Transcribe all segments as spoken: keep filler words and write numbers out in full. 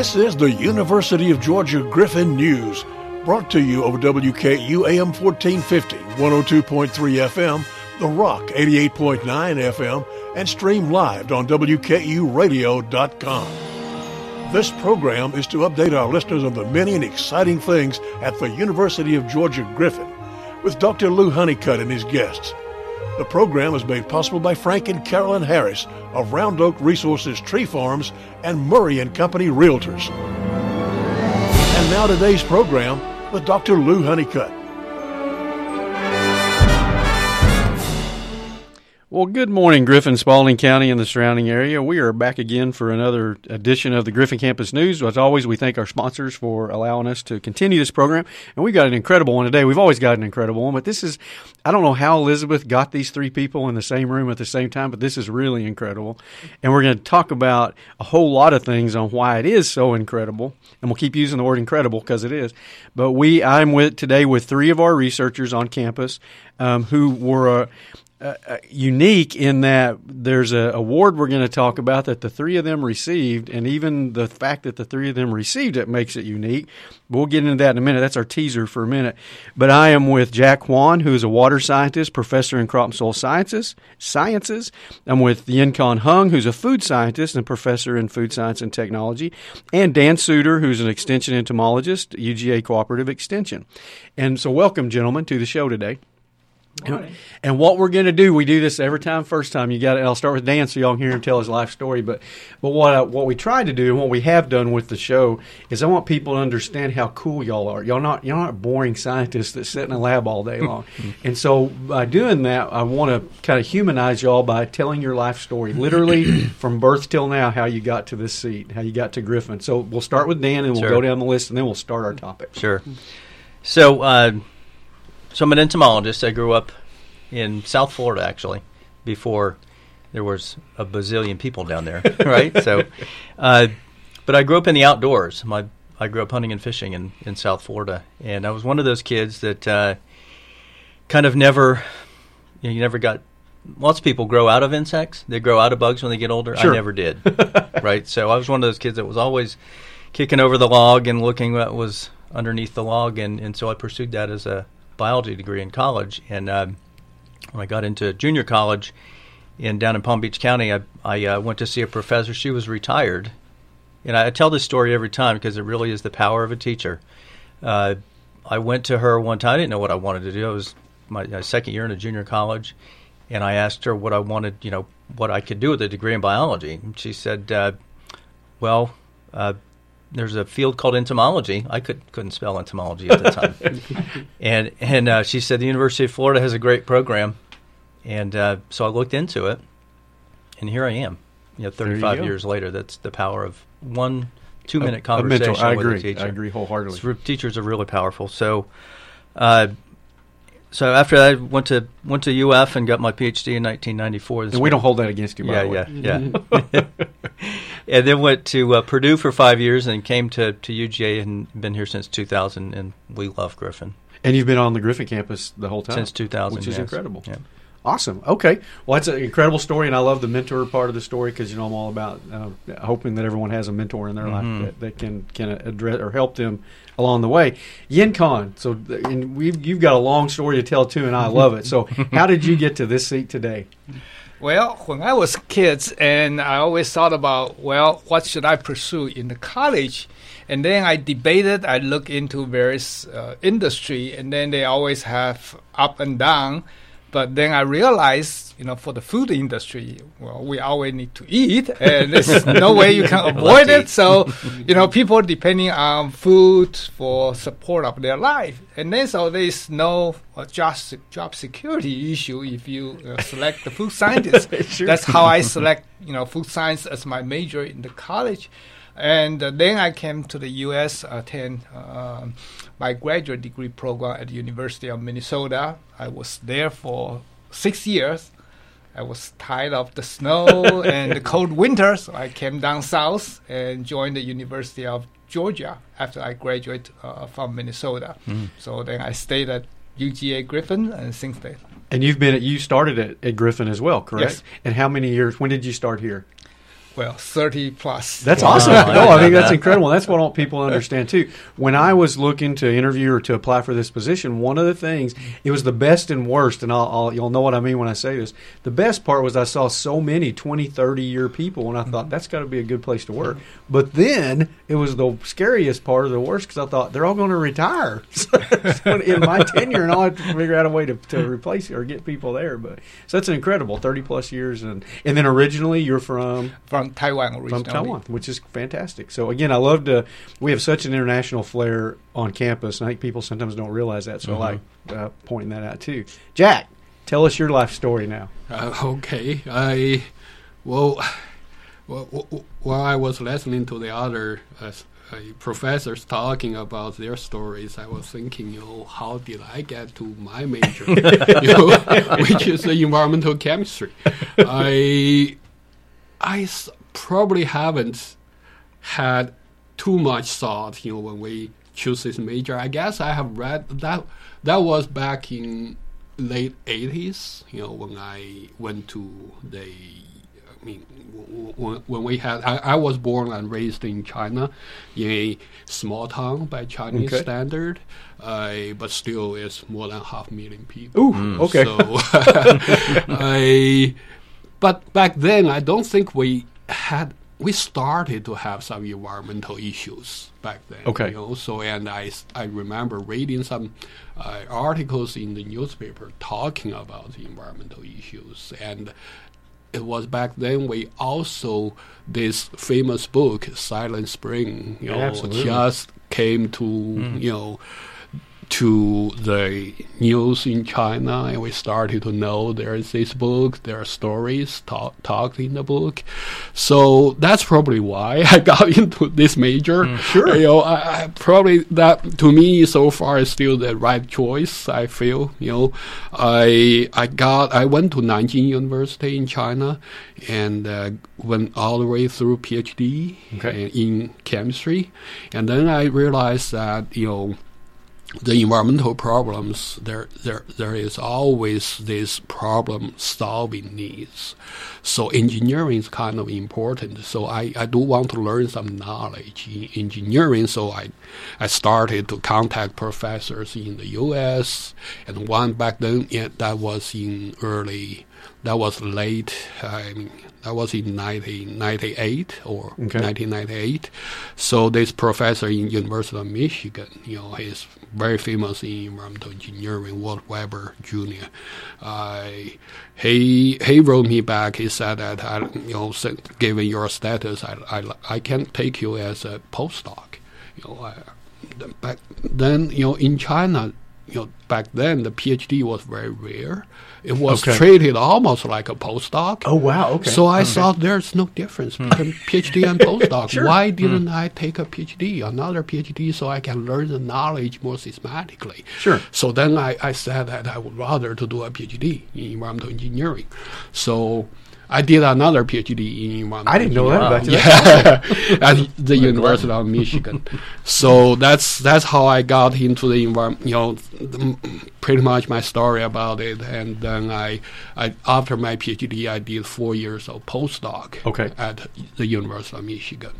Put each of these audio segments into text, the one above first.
This is the University of Georgia Griffin News, brought to you over W K U A M fourteen fifty, one oh two point three F M, The Rock eighty-eight point nine F M, and streamed live on W K U Radio dot com. This program is to update our listeners on the many and exciting things at the University of Georgia Griffin, with Doctor Lou Honeycutt and his guests. The program is made possible by Frank and Carolyn Harris of Round Oak Resources Tree Farms and Murray and Company Realtors. And now today's program with Doctor Lou Honeycutt. Well, good morning, Griffin, Spalding County, and the surrounding area. We are back again for another edition of the Griffin Campus News. As always, we thank our sponsors for allowing us to continue this program. And we've got an incredible one today. We've always got an incredible one, but this is, I don't know how Elizabeth got these three people in the same room at the same time, but this is really incredible. And we're going to talk about a whole lot of things on why it is so incredible. And we'll keep using the word incredible because it is. But we, I'm with today with three of our researchers on campus um, who were a uh, Uh, unique in that there's an award we're going to talk about that the three of them received, and even the fact that the three of them received it makes it unique. We'll get into that in a minute. That's our teaser for a minute. But I am with Jack Kwan, who is a water scientist, professor in crop and soil sciences. Sciences. I'm with Yenkon Hung, who's a food scientist and professor in food science and technology, and Dan Suiter, who's an extension entomologist, U G A Cooperative Extension. And so welcome, gentlemen, to the show today. And, and what we're going to do, we do this every time, first time. You got to, I'll start with Dan so y'all can hear him tell his life story. But, but what I, what we try to do and what we have done with the show is I want people to understand how cool y'all are. Y'all not y'all aren't boring scientists that sit in a lab all day long. And so by doing that, I want to kind of humanize y'all by telling your life story, literally from birth till now, how you got to this seat, how you got to Griffin. So we'll start with Dan and we'll sure. go down the list and then we'll start our topic. Sure. So, uh, So I'm an entomologist. I grew up in South Florida, actually, before there was a bazillion people down there, right? So, uh, but I grew up in the outdoors. My I grew up hunting and fishing in, in South Florida, and I was one of those kids that uh, kind of never, you know, you never got. Lots of people grow out of insects. They grow out of bugs when they get older. Sure. I never did, right? So I was one of those kids that was always kicking over the log and looking what was underneath the log, and, and so I pursued that as a biology degree in college, and uh, when I got into junior college in down in Palm Beach County, I, I uh, went to see a professor. She was retired, and I, I tell this story every time because it really is the power of a teacher. Uh, I went to her one time. I didn't know what I wanted to do. It was my, my second year in a junior college, and I asked her what I wanted, you know, what I could do with a degree in biology. And she said, uh, "Well." Uh, There's a field called entomology. I could, couldn't spell entomology at the time. and and uh, she said, the University of Florida has a great program. And uh, so I looked into it, and here I am. You know, thirty-five years later, that's the power of one two-minute a, conversation a mental, I with agree. a teacher. I agree wholeheartedly. So, teachers are really powerful. So uh, so after that, I went to, went to U F and got my P H D in nineteen ninety-four. This and we way. don't hold that against you, by yeah, the way. Yeah, yeah, yeah. And then went to uh, Purdue for five years and came to, to U G A and been here since two thousand, and we love Griffin. And you've been on the Griffin campus the whole time? Since two thousand, which is yes. incredible. Yeah. Awesome. Okay. Well, that's an incredible story, and I love the mentor part of the story because, you know, I'm all about uh, hoping that everyone has a mentor in their mm-hmm. life that, that can, can address or help them along the way. Yenkon, so and we've, you've got a long story to tell, too, and I love it. So how did you get to this seat today? Well, when I was kids, and I always thought about, well, what should I pursue in the college? And then I debated, I looked into various uh, industry, and then they always have up and down. But then I realized, you know, for the food industry, well, we always need to eat, and there's no way you can avoid it. So, you know, people depending on food for support of their life. And then so there's no uh, job, job security issue if you uh, select the food scientist. Sure. That's how I select, you know, food science as my major in the college. And uh, then I came to the U S, attend uh, my graduate degree program at the University of Minnesota. I was there for six years. I was tired of the snow and the cold winter, so I came down south and joined the University of Georgia after I graduated uh, from Minnesota. Mm. So then I stayed at U G A Griffin and since then. And you've been at, you started at, at Griffin as well, correct? Yes. And how many years, when did you start here? well, thirty plus. That's awesome. No, I think that's incredible. That's what all people understand, too. When I was looking to interview or to apply for this position, one of the things, it was the best and worst, and I'll, I'll, you'll know what I mean when I say this. The best part was I saw so many twenty, thirty-year people, and I thought, mm-hmm. that's got to be a good place to work. But then it was the scariest part or the worst because I thought, they're all going to retire in my tenure, and I'll have to figure out a way to, to replace it or get people there. But so that's incredible, thirty-plus years. And, and then originally you're from? From From Taiwan originally. From Taiwan, which is fantastic. So, again, I love to – we have such an international flair on campus, and I think people sometimes don't realize that, so mm-hmm. I like uh, pointing that out too. Jack, tell us your life story now. Uh, okay. I well, well, while I was listening to the other uh, professors talking about their stories, I was thinking, you know, how did I get to my major, you know, which is environmental chemistry. I – I s- probably haven't had too much thought, you know, when we choose this major. I guess I have read that that was back in late eighties, you know, when I went to the, I mean, w- w- when we had, I, I was born and raised in China, in a small town by Chinese okay. standard, uh, but still it's more than half a million people. Ooh, mm. okay. So I... But back then, I don't think we had, we started to have some environmental issues back then. Okay. You know? So, and I, I remember reading some uh, articles in the newspaper talking about the environmental issues. And it was back then we also, this famous book, Silent Spring, you know, Absolutely. just came to, mm. you know, to the news in China, and we started to know there is this book, there are stories talk, talked in the book. So that's probably why I got into this major. Mm, sure. You know, I, I probably that, to me, so far is still the right choice, I feel. You know, I I got, I went to Nanjing University in China and uh, went all the way through PhD okay. in chemistry. And then I realized that, you know, the environmental problems, there, there, there is always this problem-solving needs. So engineering is kind of important. So I, I do want to learn some knowledge in engineering. So I, I started to contact professors in the U S and one back then yeah, that was in early, that was late. I mean, that was in nineteen ninety-eight or okay. nineteen ninety-eight. So this professor in University of Michigan, you know, he's very famous in environmental engineering, Walter Weber, Junior Uh, he he wrote me back. He said that, I, you know, given your status, I, I, I can't take you as a postdoc. You know, uh, back then, you know, in China, you know, back then the PhD was very rare. It was okay. treated almost like a postdoc. Oh, wow. Okay. So I okay. thought there's no difference mm. between PhD and postdoc. Sure. Why didn't mm. I take a PhD, another PhD, so I can learn the knowledge more systematically? Sure. So then I, I said that I would rather to do a PhD in environmental engineering. So I did another PhD in environmental I didn't know that. Back to that. Yeah. At the University of Michigan. So that's that's how I got into the environment, you know, the, pretty much my story about it. And then I, I, after my PhD, I did four years of postdoc okay. at the University of Michigan.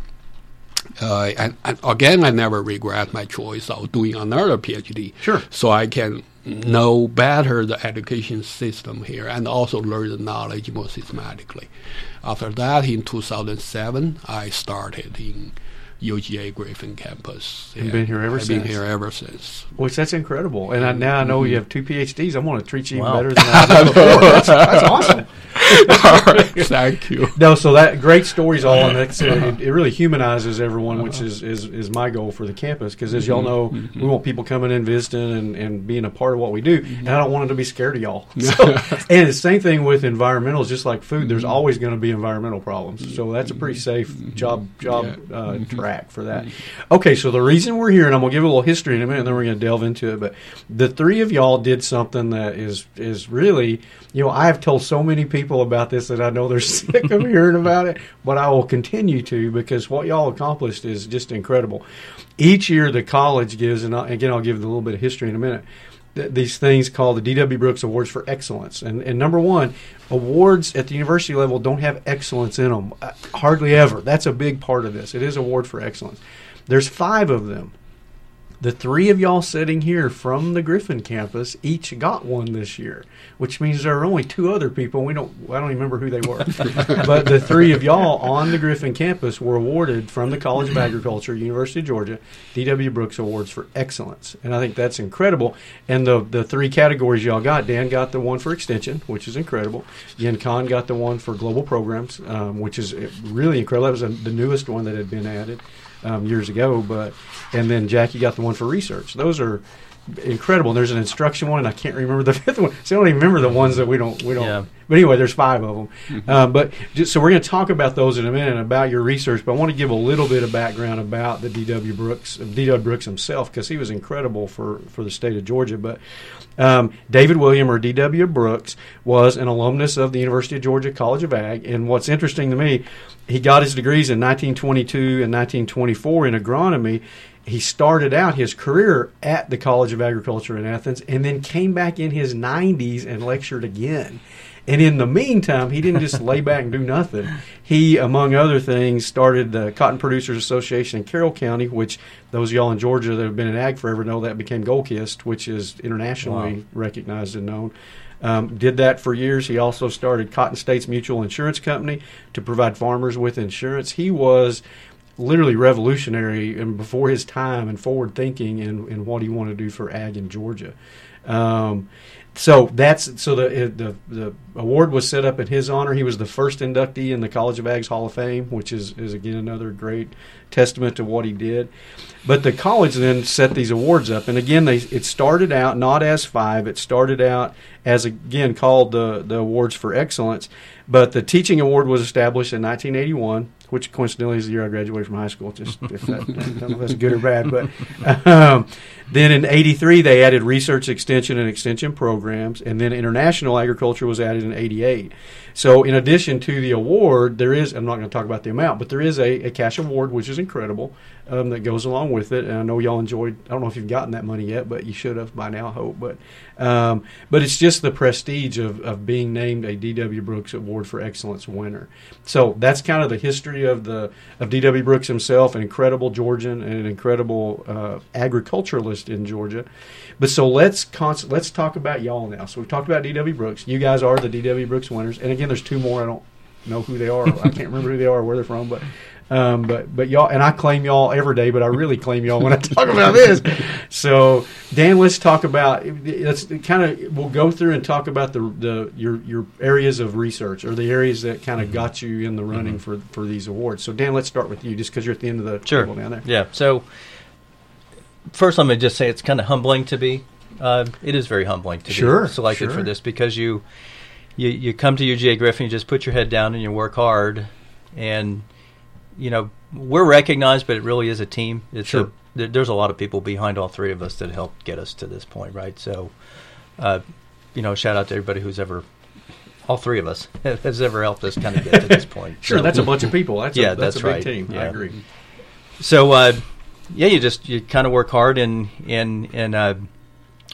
Uh, and, and again, I never regret my choice of doing another PhD. Sure. So I can know better the education system here and also learn the knowledge more systematically. After that, in two thousand seven, I started in U G A Griffin campus. You've yeah. been here ever I've since. Been here ever since. Which that's incredible. And I, now I know mm-hmm. you have two PhDs. I'm going to treat you wow. better than I did before. That's, that's awesome. All right, thank you. No, so that great stories all, and that's, uh-huh. it, it really humanizes everyone, uh-huh. which is, is, is my goal for the campus. Because as mm-hmm. y'all know, mm-hmm. we want people coming and visiting and, and being a part of what we do. Mm-hmm. And I don't want them to be scared of y'all. So, and the same thing with environmentals, just like food. There's mm-hmm. always going to be environmental problems. So that's a pretty safe mm-hmm. job job yeah. uh, mm-hmm. track. For that. Okay, so the reason we're here, and I'm going to give a little history in a minute, and then we're going to delve into it, but the three of y'all did something that is is really, you know, I have told so many people about this that I know they're sick of hearing about it, but I will continue to because what y'all accomplished is just incredible. Each year the college gives, and I'll, again, I'll give a little bit of history in a minute, th- these things called the D W. Brooks Awards for Excellence. And, and number one, awards at the university level don't have excellence in them, uh, hardly ever. That's a big part of this. It is award for excellence. There's five of them. The three of y'all sitting here from the Griffin campus each got one this year, which means there are only two other people. We don't, I don't even remember who they were. But the three of y'all on the Griffin campus were awarded from the College of Agriculture, University of Georgia, D W. Brooks Awards for Excellence. And I think that's incredible. And the the three categories y'all got, Dan got the one for Extension, which is incredible. Yenkon got the one for Global Programs, um, which is really incredible. That was a, the newest one that had been added. Um, years ago, but and then Jackie got the one for research. Those are incredible. There's an instruction one, and I can't remember the fifth one. So I don't even remember the ones that we don't we don't. Yeah. But anyway, there's five of them. Mm-hmm. Uh, but just, so we're going to talk about those in a minute about your research. But I want to give a little bit of background about the D W. Brooks, D W. Brooks himself, because he was incredible for for the state of Georgia. But um, David William or D W. Brooks was an alumnus of the University of Georgia College of Ag, and what's interesting to me. He got his degrees in nineteen twenty-two and nineteen twenty-four in agronomy. He started out his career at the College of Agriculture in Athens and then came back in his nineties and lectured again. And in the meantime, he didn't just lay back and do nothing. He, among other things, started the Cotton Producers Association in Carroll County, which those of y'all in Georgia that have been in ag forever know that became Gold Kist, which is internationally wow. recognized and known. Um, did that for years. He also started Cotton States Mutual Insurance Company to provide farmers with insurance. He was literally revolutionary and before his time and forward-thinking in, in what he wanted to do for ag in Georgia. Um, so that's so the, the the award was set up in his honor. He was the first inductee in the College of Ag's Hall of Fame, which is, is again, another great testament to what he did. But the college then set these awards up, and again, they it started out not as five. It started out as, again, called the, the Awards for Excellence. But the Teaching Award was established in nineteen eighty-one, which coincidentally is the year I graduated from high school. Just if that, I don't know if that's good or bad. But um, then in eighty-three, they added Research Extension and Extension Programs, and then International Agriculture was added in eighty-eight. So in addition to the award, there is, I'm not going to talk about the amount, but there is a, a cash award, which is incredible, um, that goes along with it. And I know y'all enjoyed, I don't know if you've gotten that money yet, but you should have by now, I hope. But, um, but it's just the prestige of, of being named a D W. Brooks Award for Excellence winner. So that's kind of the history of the of D W. Brooks himself, an incredible Georgian and an incredible uh, agriculturalist in Georgia. But so let's const- let's talk about y'all now. So we've talked about D W. Brooks. You guys are the D W. Brooks winners. And again, there's two more. I don't know who they are. I can't remember who they are or where they're from. But um, but but y'all, and I claim y'all every day, but I really claim y'all when I talk about this. So, Dan, let's talk about, let's kind of, we'll go through and talk about the the your your areas of research or the areas that kind of mm-hmm. got you in the running mm-hmm. for, for these awards. So, Dan, let's start with you just because you're at the end of the sure. table down there. Yeah. So, first let me just say it's kind of humbling to be, uh, it is very humbling to sure, be selected sure. for this because you, You, you come to U G A Griffin, you just put your head down and you work hard. And, you know, we're recognized, but it really is a team. It's sure. a, there's a lot of people behind all three of us that helped get us to this point, right? So, uh, you know, shout out to everybody who's ever, all three of us, has ever helped us kind of get to this point. sure, so, that's a bunch of people. That's yeah, a, that's, that's a big right. team. Yeah. I agree. So, uh, yeah, you just you kind of work hard. And, and, and uh,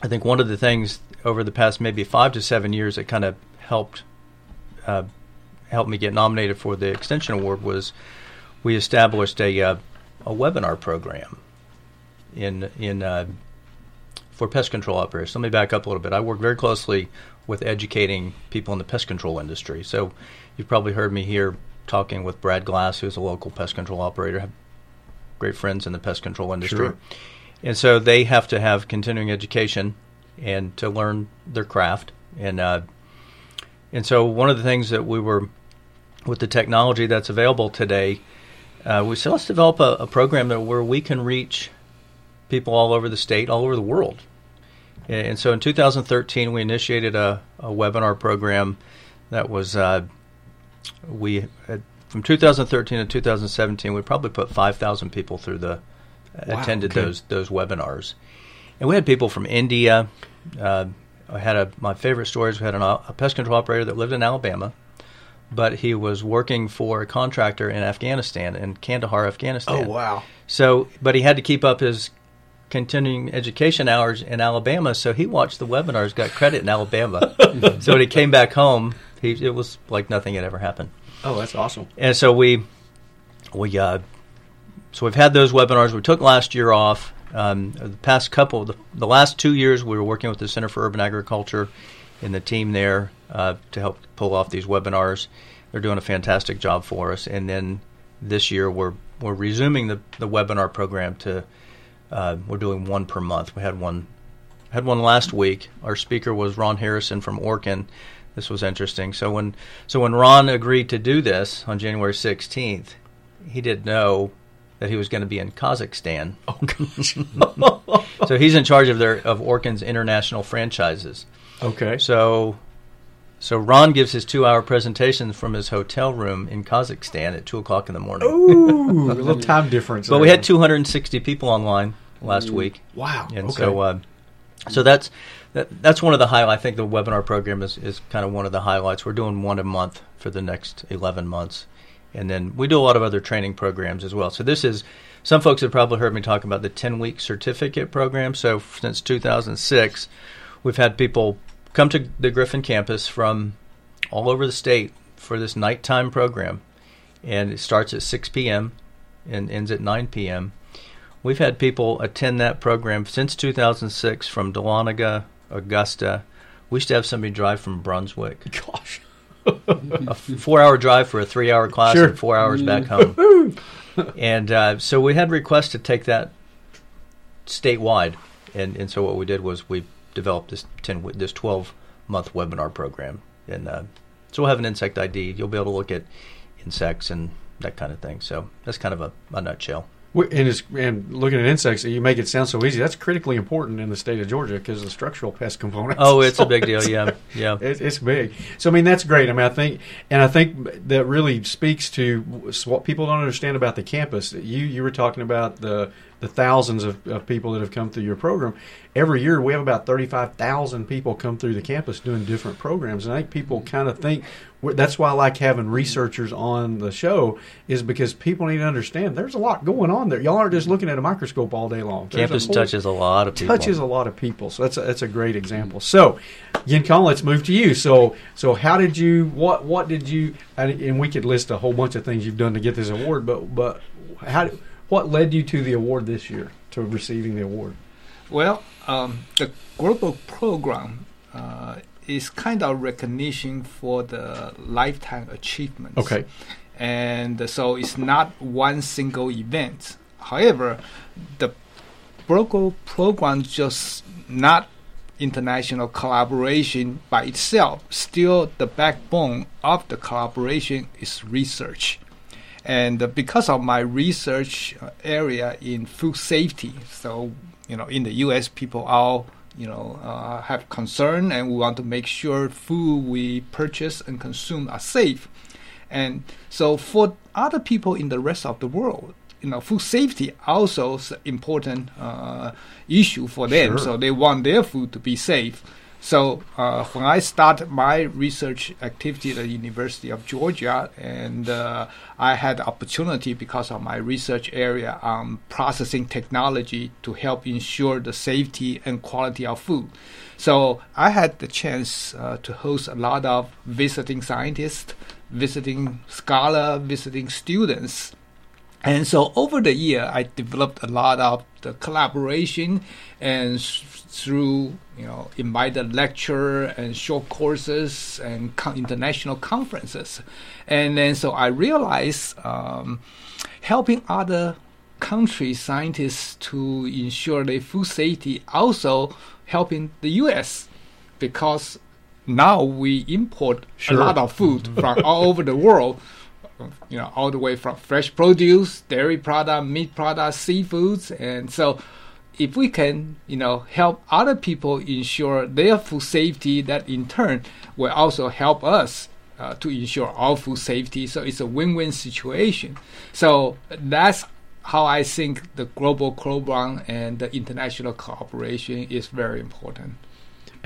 I think one of the things over the past maybe five to seven years that kind of helped uh, helped me get nominated for the Extension Award was we established a uh, a webinar program in in uh, for pest control operations. Let me back up a little bit. I work very closely with educating people in the pest control industry. So you've probably heard me here talking with Brad Glass, who's a local pest control operator. I have great friends in the pest control industry. Sure. And so they have to have continuing education and to learn their craft and uh And so one of the things that we were, with the technology that's available today, uh, we said let's develop a, a program that where we can reach people all over the state, all over the world. And, and so in two thousand thirteen, we initiated a, a webinar program that was, uh, we had, from two thousand thirteen to two thousand seventeen, we probably put five thousand people through the, wow, attended okay. those those webinars. And we had people from India, uh I had a, my favorite story is we had an, a pest control operator that lived in Alabama, but he was working for a contractor in Afghanistan, in Kandahar, Afghanistan. Oh, wow. So, but he had to keep up his continuing education hours in Alabama, so he watched the webinars, got credit in Alabama. So when he came back home, he, it was like nothing had ever happened. Oh, that's awesome. And so we we uh, so we've had those webinars. We took last year off. Um, the past couple, the, the last two years, we were working with the Center for Urban Agriculture and the team there uh, to help pull off these webinars. They're doing a fantastic job for us. And then this year, we're we're resuming the, the webinar program to. Uh, we're doing one per month. We had one had one last week. Our speaker was Ron Harrison from Orkin. This was interesting. So when so when Ron agreed to do this on January sixteenth, he didn't know that he was going to be in Kazakhstan. Oh gosh! So he's in charge of their of Orkin's international franchises. Okay. So so Ron gives his two-hour presentation from his hotel room in Kazakhstan at two o'clock in the morning. Ooh, a little time difference. But we had two hundred sixty people online last week. Wow! And okay. so, uh, so that's that, that's one of the highlights. I think the webinar program is, is kind of one of the highlights. We're doing one a month for the next eleven months, and then we do a lot of other training programs as well. So this is some folks have probably heard me talk about the ten-week certificate program. So since two thousand six, we've had people come to the Griffin campus from all over the state for this nighttime program, and it starts at six p.m. and ends at nine p.m. We've had people attend that program since two thousand six from Dahlonega, Augusta. We used to have somebody drive from Brunswick. Gosh. A four-hour drive for a three-hour class sure. and four hours back home. And uh, so we had requests to take that statewide, and, and so what we did was we developed this ten this twelve month webinar program, and uh, so we'll have an insect I D. You'll be able to look at insects and that kind of thing. So that's kind of a, a nutshell. And, it's, and looking at insects, you make it sound so easy. That's critically important in the state of Georgia because the structural pest component. Oh, it's so a big deal. Yeah, yeah, it's, it's big. So I mean, that's great. I mean, I think, and I think that really speaks to what people don't understand about the campus. You you were talking about the the thousands of, of people that have come through your program. Every year, we have about thirty-five thousand people come through the campus doing different programs, and I think people kind of think. That's why I like having researchers on the show, is because people need to understand there's a lot going on there. Y'all aren't just looking at a microscope all day long. There's Campus a touches a lot of people. Touches a lot of people. So that's a, that's a great example. So, Yenkon, let's move to you. So, so how did you? What what did you? And we could list a whole bunch of things you've done to get this award, but but how? What led you to the award this year? To receiving the award? Well, um, the global program. Uh, It's kind of recognition for the lifetime achievements. Okay. And so it's not one single event. However, the global program just not international collaboration by itself. Still, the backbone of the collaboration is research. And because of my research area in food safety, so, you know, in the U S, people are you know, uh, have concern, and we want to make sure food we purchase and consume are safe. And so for other people in the rest of the world, you know, food safety also is an important uh, issue for them. Sure. So they want their food to be safe. So uh, when I started my research activity at the University of Georgia, and uh, I had the opportunity because of my research area on um, processing technology to help ensure the safety and quality of food. So I had the chance uh, to host a lot of visiting scientists, visiting scholars, visiting students. And so over the year, I developed a lot of the collaboration, and sh- through, you know, invited lecture and short courses and con- international conferences. And then so I realized um, helping other country scientists to ensure their food safety also helping the U S, because now we import sure. a lot of food from all over the world. You know, all the way from fresh produce, dairy product, meat products, seafoods. And so if we can, you know, help other people ensure their food safety, that in turn will also help us uh, to ensure our food safety. So it's a win-win situation. So that's how I think the global program and the international cooperation is very important.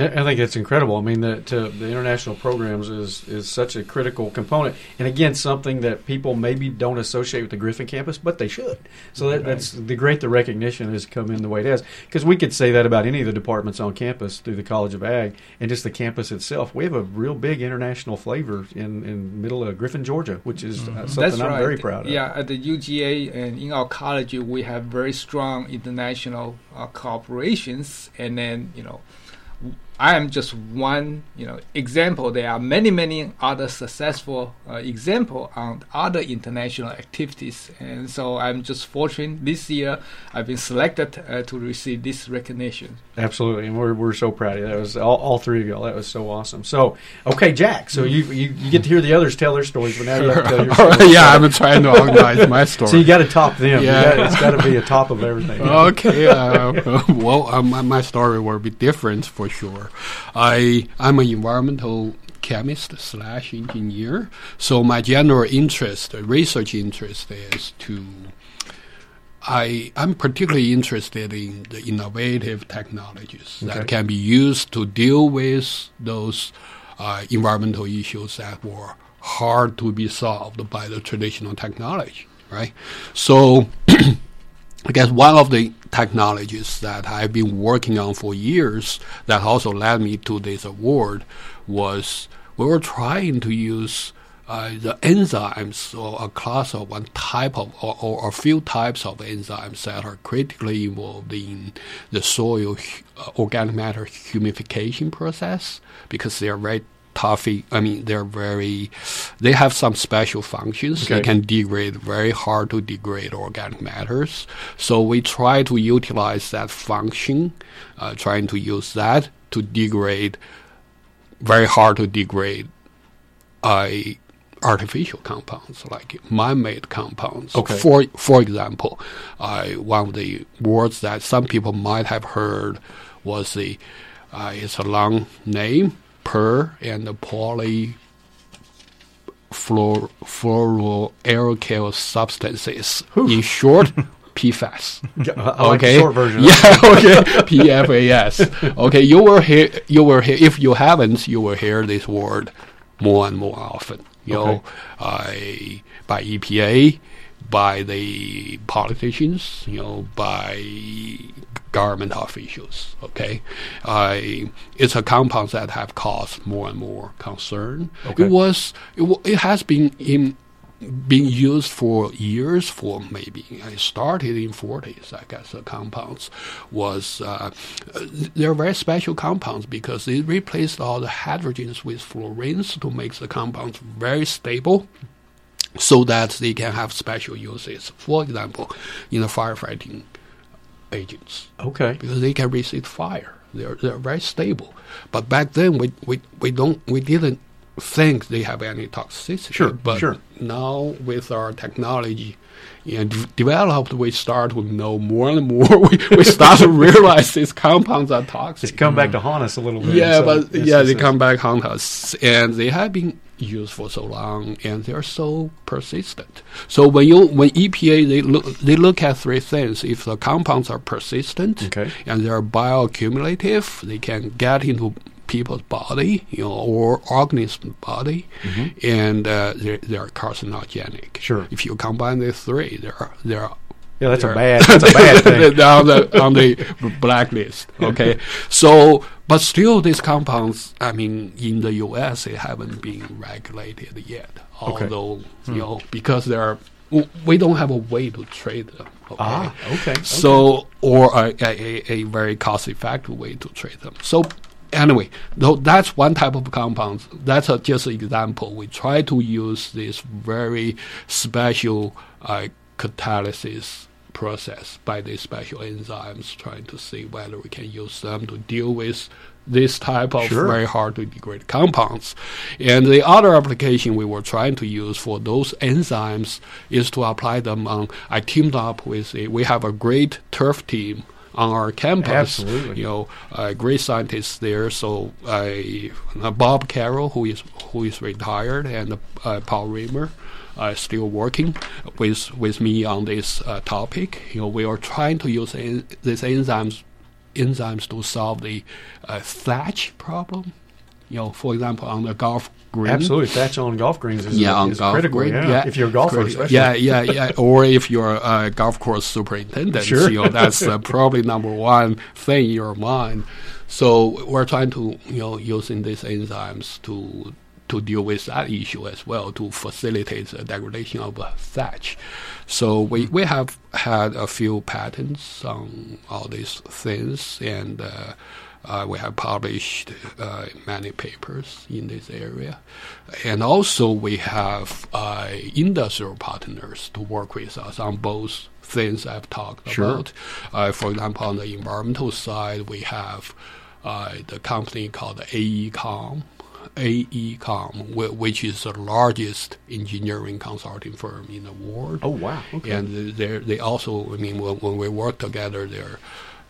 I think it's incredible. I mean, the, to, the international programs is, is such a critical component. And, again, something that people maybe don't associate with the Griffin campus, but they should. So that, that's the great the recognition has come in the way it has. Because we could say that about any of the departments on campus through the College of Ag and just the campus itself. We have a real big international flavor in in middle of Griffin, Georgia, which is mm-hmm. something that's I'm right. very proud of. Yeah, at the U G A and in our college, we have very strong international uh, cooperations. And then, you know, I am just one, you know, example. There are many, many other successful uh, example on other international activities, and so I'm just fortunate this year I've been selected uh, to receive this recognition. Absolutely, and we're we're so proud of you. That was all, all three of y'all. That was so awesome. So, okay, Jack. So you you, you get to hear the others tell their stories, but now sure. you have to tell your story. Yeah, I've been trying to organize my story. So you got to top them. Yeah, gotta, it's got to be a top of everything. Okay. Uh, well, uh, my, my story will be different for sure. I, I'm an environmental chemist slash engineer, so my general interest, research interest is to, I, I'm particularly interested in the innovative technologies okay. that can be used to deal with those uh, environmental issues that were hard to be solved by the traditional technology, right? So I guess one of the technologies that I've been working on for years that also led me to this award was we were trying to use uh, the enzymes or a class of one type of or, or a few types of enzymes that are critically involved in the soil hu- organic matter humidification process because they are very tough. I mean, they're very, they have some special functions. Okay. They can degrade very hard to degrade organic matters. So we try to utilize that function, uh, trying to use that to degrade very hard to degrade uh, artificial compounds like man-made compounds. Okay. For for example, uh, one of the words that some people might have heard was the, uh, it's a long name. Per and the polyfluoroalkyl substances. Ooh. In short, P F A S. I like okay. The short version. Yeah. Okay. P F A S. Okay. You will hear. You will hear. If you haven't, you will hear this word more and more often. You okay. know, uh, by E P A, by the politicians, you know, by government officials, okay? Uh, it's a compound that have caused more and more concern. Okay. It was, it, w- it has been in, been used for years for maybe, it started in forties, I guess, the compounds was, uh, they're very special compounds because they replaced all the hydrogens with fluorines to make the compounds very stable, so that they can have special uses. For example, in the firefighting agents. Okay. Because they can resist fire. They're they're very stable. But back then we we, we don't we didn't think they have any toxicity. Sure. But sure. now with our technology and d- developed, we start to know more and more. we, we start to realize these compounds are toxic. They come back to haunt us a little bit. Yeah, but yeah, they come back haunt us, and they have been used for so long, and they're so persistent. So when you when E P A they look they look at three things: if the compounds are persistent, okay. and they're bioaccumulative, they can get into people's body, you know, or organism body, mm-hmm. and uh, they're, they're carcinogenic. Sure. If you combine these three, they're they're yeah, that's they're a bad that's a bad thing. They're on the on the blacklist. Okay, so. But still, these compounds, I mean, in the U S, they haven't been regulated yet. Okay. Although, you mm. know, because there are, w- we don't have a way to trade them. Okay? Ah, okay. So, okay. or a, a, a very cost-effective way to trade them. So, anyway, though that's one type of compounds. That's a, just an example. We try to use this very special uh, catalysis process by these special enzymes, trying to see whether we can use them to deal with this type of sure. very hard to degrade compounds. And the other application we were trying to use for those enzymes is to apply them on, I teamed up with, a, we have a great turf team on our campus. Absolutely. You know, uh, great scientists there. So I, uh, Bob Carroll, who is, who is retired, and uh, Paul Raymer, Uh, still working with with me on this uh, topic. You know, we are trying to use en- these enzymes enzymes to solve the uh, thatch problem. You know, for example, on the golf green. Absolutely, thatch on golf greens is, yeah, on is golf critical. Green, yeah. yeah, if you're a golfer, especially. Yeah, yeah, yeah. Or if you're a golf course superintendent, sure. You know, that's uh, probably number one thing in your mind. So we're trying to, you know, using these enzymes to to deal with that issue as well, to facilitate the degradation of uh, thatch. So we, we have had a few patents on all these things, and uh, uh, we have published uh, many papers in this area. And also we have uh, industrial partners to work with us on both things I've talked sure. about. Uh, for example, on the environmental side, we have uh, the company called AECOM, AECOM, which is the largest engineering consulting firm in the world. Oh wow! Okay. And they they also, I mean, when we work together, they're,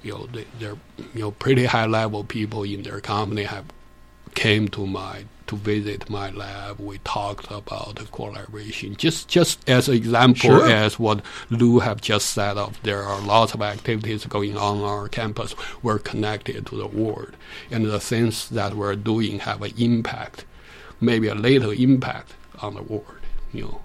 you know, they're you know pretty high level people in their company have came to my to visit my lab. We talked about the collaboration. Just just as an example, sure. as what Lou have just said of, there are lots of activities going on on our campus. We're connected to the world, and the things that we're doing have an impact, maybe a little impact on the world. You know,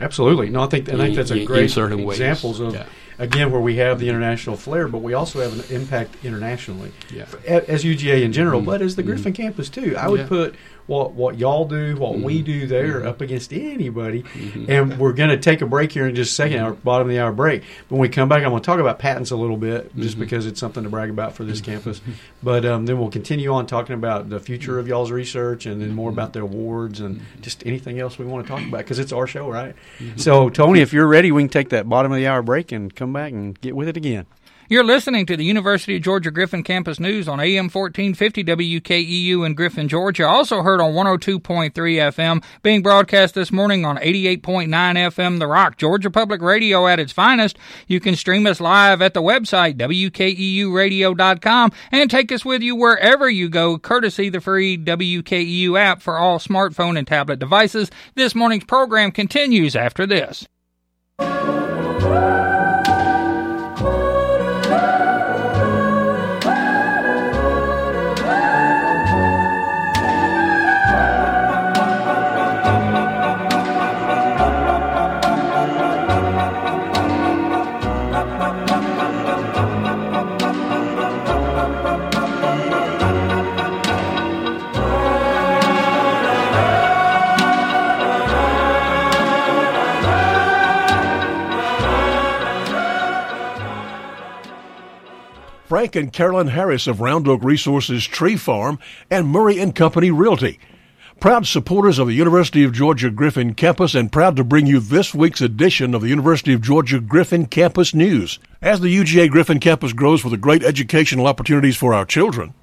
absolutely. No, I think I think that's a in, great in examples ways. Of. Yeah. Again, where we have the international flair, but we also have an impact internationally, yeah. as U G A in general, mm-hmm. but as the Griffin mm-hmm. campus too. I would yeah. put what what y'all do, what mm-hmm. we do there mm-hmm. up against anybody, mm-hmm. and we're going to take a break here in just a second, our bottom of the hour break. When we come back, I'm going to talk about patents a little bit, mm-hmm. just because it's something to brag about for this mm-hmm. campus, but um, then we'll continue on talking about the future of y'all's research, and then more about the awards, and just anything else we want to talk about, because it's our show, right? Mm-hmm. So, Tony, if you're ready, we can take that bottom of the hour break and come Come back and get with it again. You're listening to the University of Georgia Griffin Campus News on A M fourteen fifty W K E U in Griffin, Georgia. Also heard on one oh two point three F M, being broadcast this morning on eighty-eight point nine F M, The Rock, Georgia Public Radio at its finest. You can stream us live at the website, W K E U radio dot com, and take us with you wherever you go, courtesy the free W K E U app for all smartphone and tablet devices. This morning's program continues after this. Frank and Carolyn Harris of Round Oak Resources Tree Farm and Murray and Company Realty. Proud supporters of the University of Georgia Griffin Campus, and proud to bring you this week's edition of the University of Georgia Griffin Campus News. As the U G A Griffin Campus grows with the great educational opportunities for our children,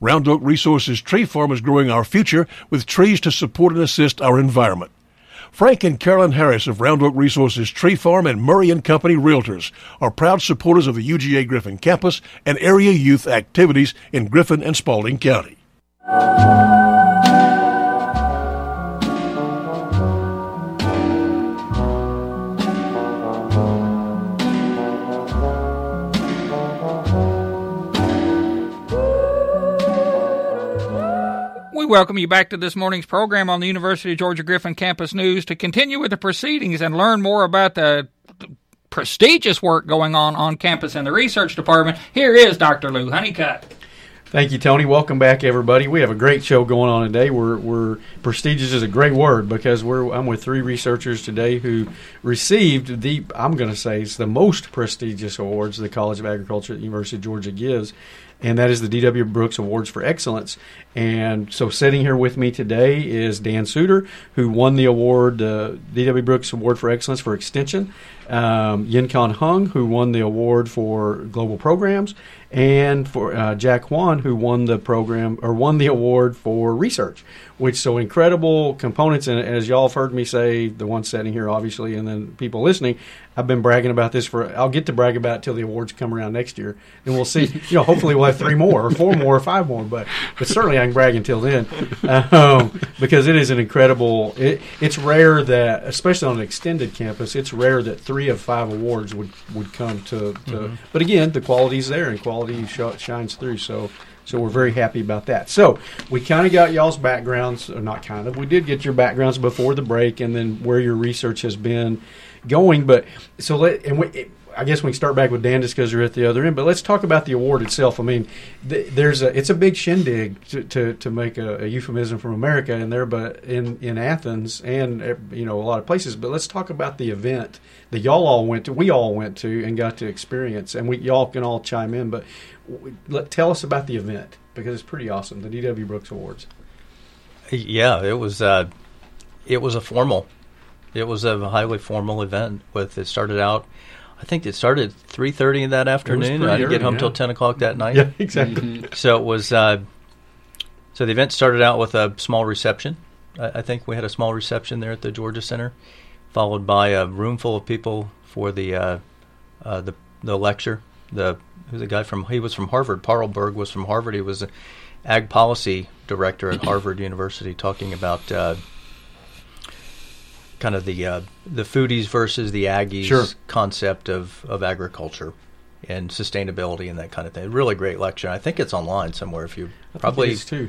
Round Oak Resources Tree Farm is growing our future with trees to support and assist our environment. Frank and Carolyn Harris of Round Oak Resources Tree Farm and Murray and Company Realtors are proud supporters of the U G A Griffin Campus and area youth activities in Griffin and Spaulding County. Welcome you back to this morning's program on the University of Georgia Griffin Campus News to continue with the proceedings and learn more about the prestigious work going on on campus in the research department. Here is Doctor Lou Honeycutt. Thank you, Tony. Welcome back, everybody. We have a great show going on today. We're, we're prestigious is a great word, because we're I'm with three researchers today who received the, I'm going to say, it's the most prestigious awards the College of Agriculture at the University of Georgia gives, and that is the D W. Brooks Awards for Excellence. And so sitting here with me today is Dan Suiter, who won the award, uh, D W. Brooks Award for Excellence for Extension, um, Yenkon Hung, who won the award for Global Programs, and for uh, Jack Kwan, who won the program or won the award for Research, which so incredible components. And as y'all have heard me say, the ones sitting here, obviously, and then people listening, I've been bragging about this for, I'll get to brag about it till the awards come around next year, and we'll see. You know, hopefully we'll have three more or four more or five more, but, but certainly I can brag until then, um, because it is an incredible, it, it's rare that, especially on an extended campus, it's rare that three of five awards would, would come to, to mm-hmm. But again, the quality's there and quality sh- shines through, so So we're very happy about that. So we kind of got y'all's backgrounds, or not kind of, we did get your backgrounds before the break and then where your research has been going. But so let, and we, I guess we can start back with Dan just because you're at the other end, but let's talk about the award itself. I mean, th- there's a, it's a big shindig to, to, to make a, a euphemism from America in there, but in, in Athens and, you know, a lot of places. But let's talk about the event that y'all all went to, we all went to and got to experience, and we y'all can all chime in, but let, tell us about the event, because it's pretty awesome, the D W. Brooks Awards. Yeah, it was uh, it was a formal, it was a highly formal event. With it started out, I think it started at three thirty in that afternoon. I didn't early, get home yeah. till ten o'clock that night. Yeah, exactly. Mm-hmm. So it was, uh, so the event started out with a small reception. I, I think we had a small reception there at the Georgia Center, followed by a room full of people for the uh, uh, the the lecture. The who's a guy from he was from Harvard. Parleberg was from Harvard. He was an ag policy director at Harvard University, talking about uh, kind of the uh, the foodies versus the Aggies sure. concept of, of agriculture and sustainability and that kind of thing. Really great lecture. I think it's online somewhere. If you I probably think it is too.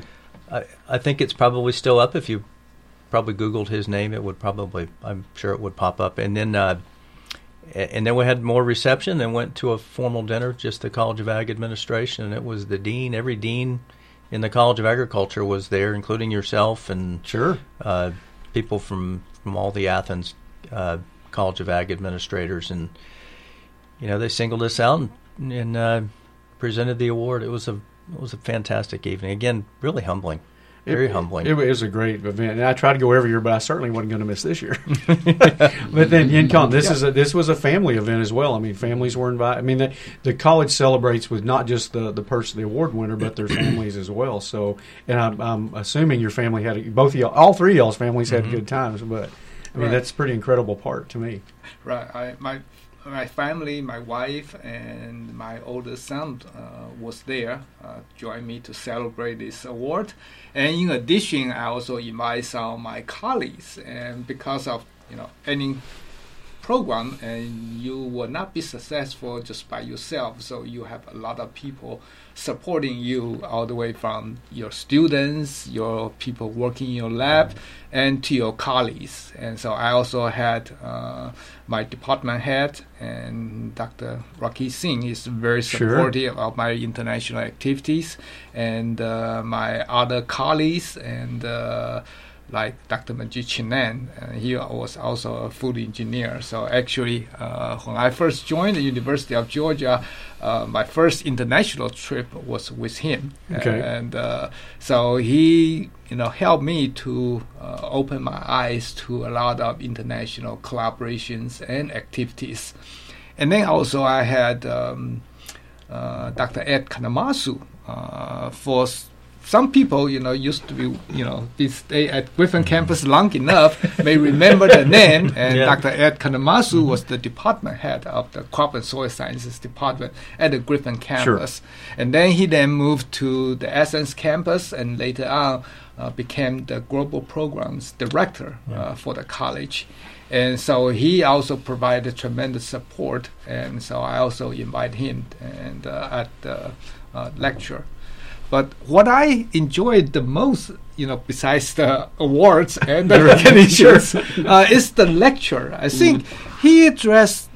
I, I think it's probably still up. If you probably Googled his name, it would probably I'm sure it would pop up. And then. Uh, And then we had more reception, then went to a formal dinner, just the College of Ag Administration, and it was the dean. Every dean in the College of Agriculture was there, including yourself and sure uh, people from, from all the Athens uh, College of Ag Administrators. And, you know, they singled us out and, and uh, presented the award. It was a it was a fantastic evening. Again, really humbling. Very it, humbling. It was a great event, and I try to go every year, but I certainly wasn't going to miss this year. But then, Yenkon, this yeah. is a, this was a family event as well. I mean, families were invited. I mean, the, the college celebrates with not just the, the person, the award winner, but their families as well. So, and I'm, I'm assuming your family had a, both of y'all, all three of y'all's families had mm-hmm. good times. But I mean, right. that's a pretty incredible part to me. Right. I, my my family, my wife, and my oldest son uh, was there, uh, joined me to celebrate this award. And in addition, I also invite some of my colleagues. And because of, you know, any program, and you will not be successful just by yourself. So you have a lot of people supporting you, all the way from your students, your people working in your lab, and to your colleagues. And so I also had uh, my department head, and Doctor Rocky Singh is very supportive sure. of my international activities, and uh, my other colleagues, and uh, like Doctor Majid Chinan, uh, he was also a food engineer. So actually, uh, when I first joined the University of Georgia, uh, my first international trip was with him. Okay. And uh, so he, you know, helped me to uh, open my eyes to a lot of international collaborations and activities. And then also I had um, uh, Doctor Ed Kanemasu uh, for some people, you know, used to be, you know, they stay at Griffin campus long enough, may remember the name. And yeah. Doctor Ed Kanemasu mm-hmm. was the department head of the Crop and Soil Sciences Department at the Griffin campus. Sure. And then he then moved to the Athens campus, and later on uh, became the Global Programs Director yeah. uh, for the college. And so he also provided tremendous support. And so I also invite him and uh, at the uh, lecture. But what I enjoyed the most, you know, besides the awards and the recognitions, uh, is the lecture. I think mm. he addressed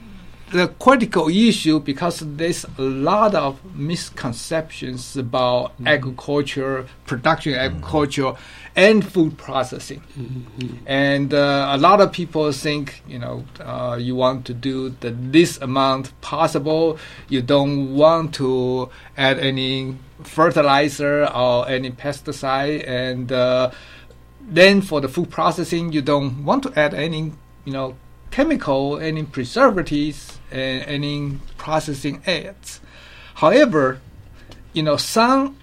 the critical issue, because there's a lot of misconceptions about mm. agriculture, production, mm. agriculture, and food processing. Mm-hmm. And uh, a lot of people think, you know, uh, you want to do the least amount possible. You don't want to add any fertilizer or any pesticide, and uh, then for the food processing, you don't want to add any, you know, chemical, any preservatives, and any processing aids. However, you know, some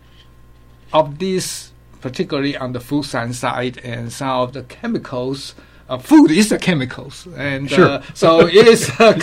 of these, particularly on the food science side, and some of the chemicals uh, food is a chemicals, and sure. uh, so it is a,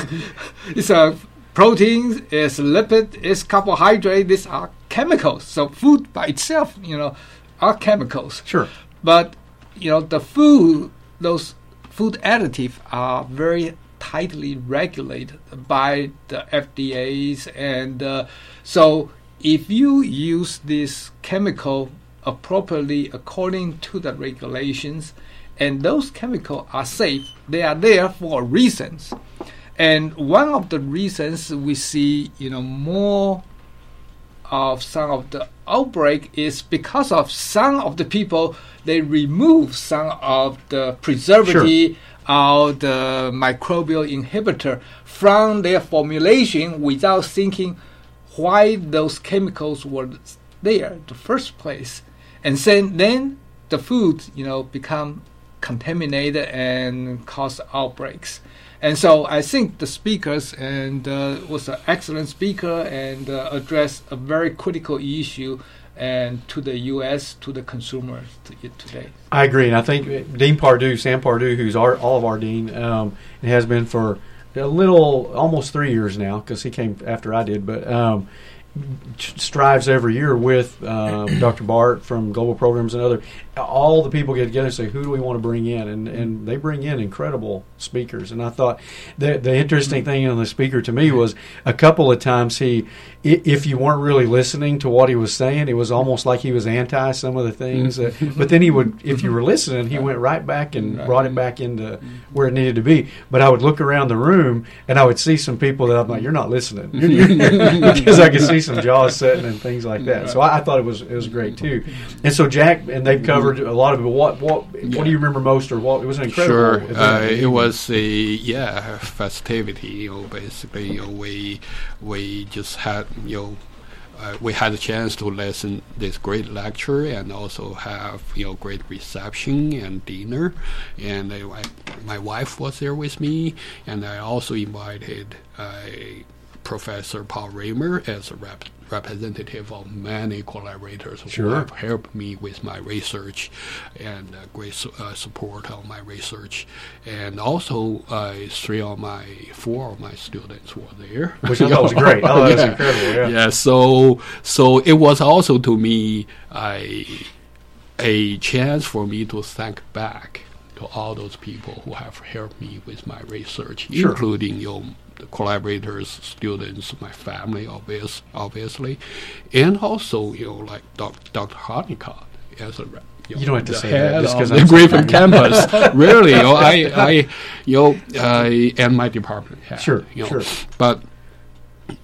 it's a proteins, it's lipid, it's carbohydrate. These are chemicals. So food by itself, you know, are chemicals. Sure. But you know, the food, those food additives are very tightly regulated by the F D A's, and uh, so if you use this chemical appropriately according to the regulations, and those chemicals are safe, they are there for reasons. And one of the reasons we see, you know, more of some of the outbreak is because of some of the people, they remove some of the preservative, or the microbial inhibitor from their formulation without thinking why those chemicals were there in the first place. And then, then the food, you know, become contaminated and cause outbreaks. And so I think the speakers and uh, was an excellent speaker and uh, addressed a very critical issue and to the U S, to the consumers today. I agree. And I think Dean Pardue, Sam Pardue, who's our, all of our dean, um, and has been for a little, almost three years now, because he came after I did, but um, strives every year with um, Doctor Bart from Global Programs and other. All the people get together and say, who do we want to bring in? And and they bring in incredible speakers. And I thought the, the interesting mm-hmm. thing on the speaker to me was a couple of times he, if you weren't really listening to what he was saying, it was almost like he was anti some of the things. Mm-hmm. Uh, but then he would, if you were listening, he went right back and right. brought it back into where it needed to be. But I would look around the room and I would see some people that I'm like, you're not listening. You're, you're, because I could see some jaws setting and things like that. So I, I thought it was it was great too. And so Jack, and they've covered a lot of it. What, what, yeah. what do you remember most, or what? It was an incredible. Sure, uh, it was a yeah festivity. You know, basically, you know, we we just had you know uh, we had a chance to listen this great lecture and also have you know great reception and dinner. And I, I, my wife was there with me, and I also invited uh, Professor Paul Raymer as a rep. representative of many collaborators who sure. have helped me with my research and uh, great su- uh, support of my research. And also, uh, three of my, four of my students were there. Which I thought was great. I thought yeah. that was incredible, yeah. Yeah, so, so it was also to me a, a chance for me to thank back to all those people who have helped me with my research, sure. including your the collaborators, students, my family, obvious, obviously, and also you know like Doctor Honeycutt as a you, you know, don't have to say that just because I'm the Griffin campus. Really, you know, I, I, you know, I, and my department. Had, sure, you know, sure. But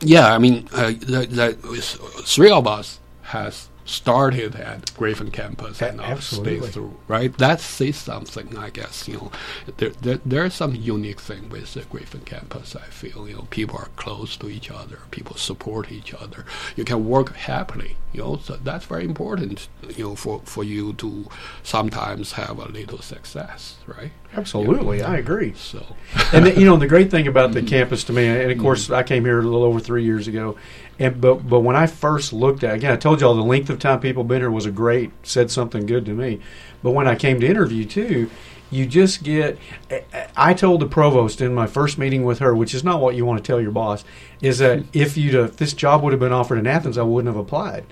yeah, I mean, uh, the, the three of us has. Started at Griffin campus and now stay through, right? That says something, I guess. You know, there there, there is some unique thing with the Griffin campus. I feel you know people are close to each other, people support each other. You can work happily, you know. So that's very important, you know, for, for you to sometimes have a little success, right? Absolutely, yeah. I agree. So, and the, you know, the great thing about the campus to me, and of course, I came here a little over three years ago. And but but when I first looked at again, I told you all the length of time people been here was a great said something good to me. But when I came to interview too, you just get. I told the provost in my first meeting with her, which is not what you want to tell your boss, is that if you if this job would have been offered in Athens, I wouldn't have applied.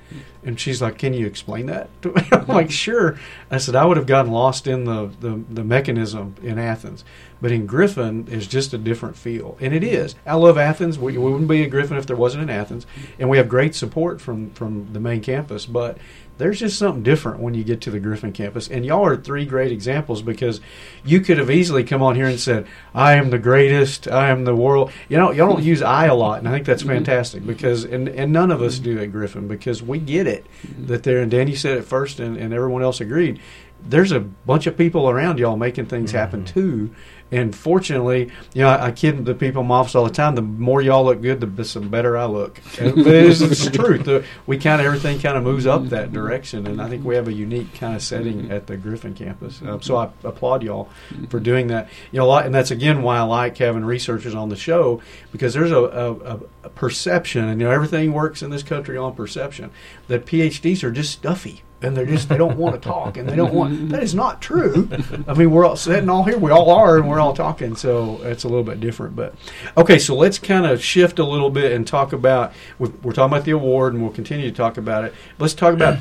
And she's like, "Can you explain that?" To me? I'm like, "Sure." I said, "I would have gotten lost in the the, the mechanism in Athens." But in Griffin, is just a different feel. And it is. I love Athens. We, we wouldn't be in Griffin if there wasn't in Athens. And we have great support from, from the main campus. But there's just something different when you get to the Griffin campus. And y'all are three great examples because you could have easily come on here and said, I am the greatest. I am the world. You know, y'all don't use I a lot. And I think that's fantastic because, and, and none of us do at Griffin because we get it that there, and Danny said it first and, and everyone else agreed. There's a bunch of people around y'all making things mm-hmm. happen too. And fortunately, you know, I, I kid the people in my office all the time, the more y'all look good, the, the better I look. But it is, it's the truth. The, we kind of, everything kind of moves up that direction. And I think we have a unique kind of setting at the Griffin campus. Um, so I applaud y'all for doing that. You know, and that's, again, why I like having researchers on the show, because there's a, a, a perception, and you know, everything works in this country on perception, that PhDs are just stuffy. and they're just, they don't want to talk, and they don't want, that is not true. I mean, we're all sitting all here, we all are, and we're all talking, so it's a little bit different. But okay, so let's kind of shift a little bit and talk about, we're talking about the award, and we'll continue to talk about it. Let's talk about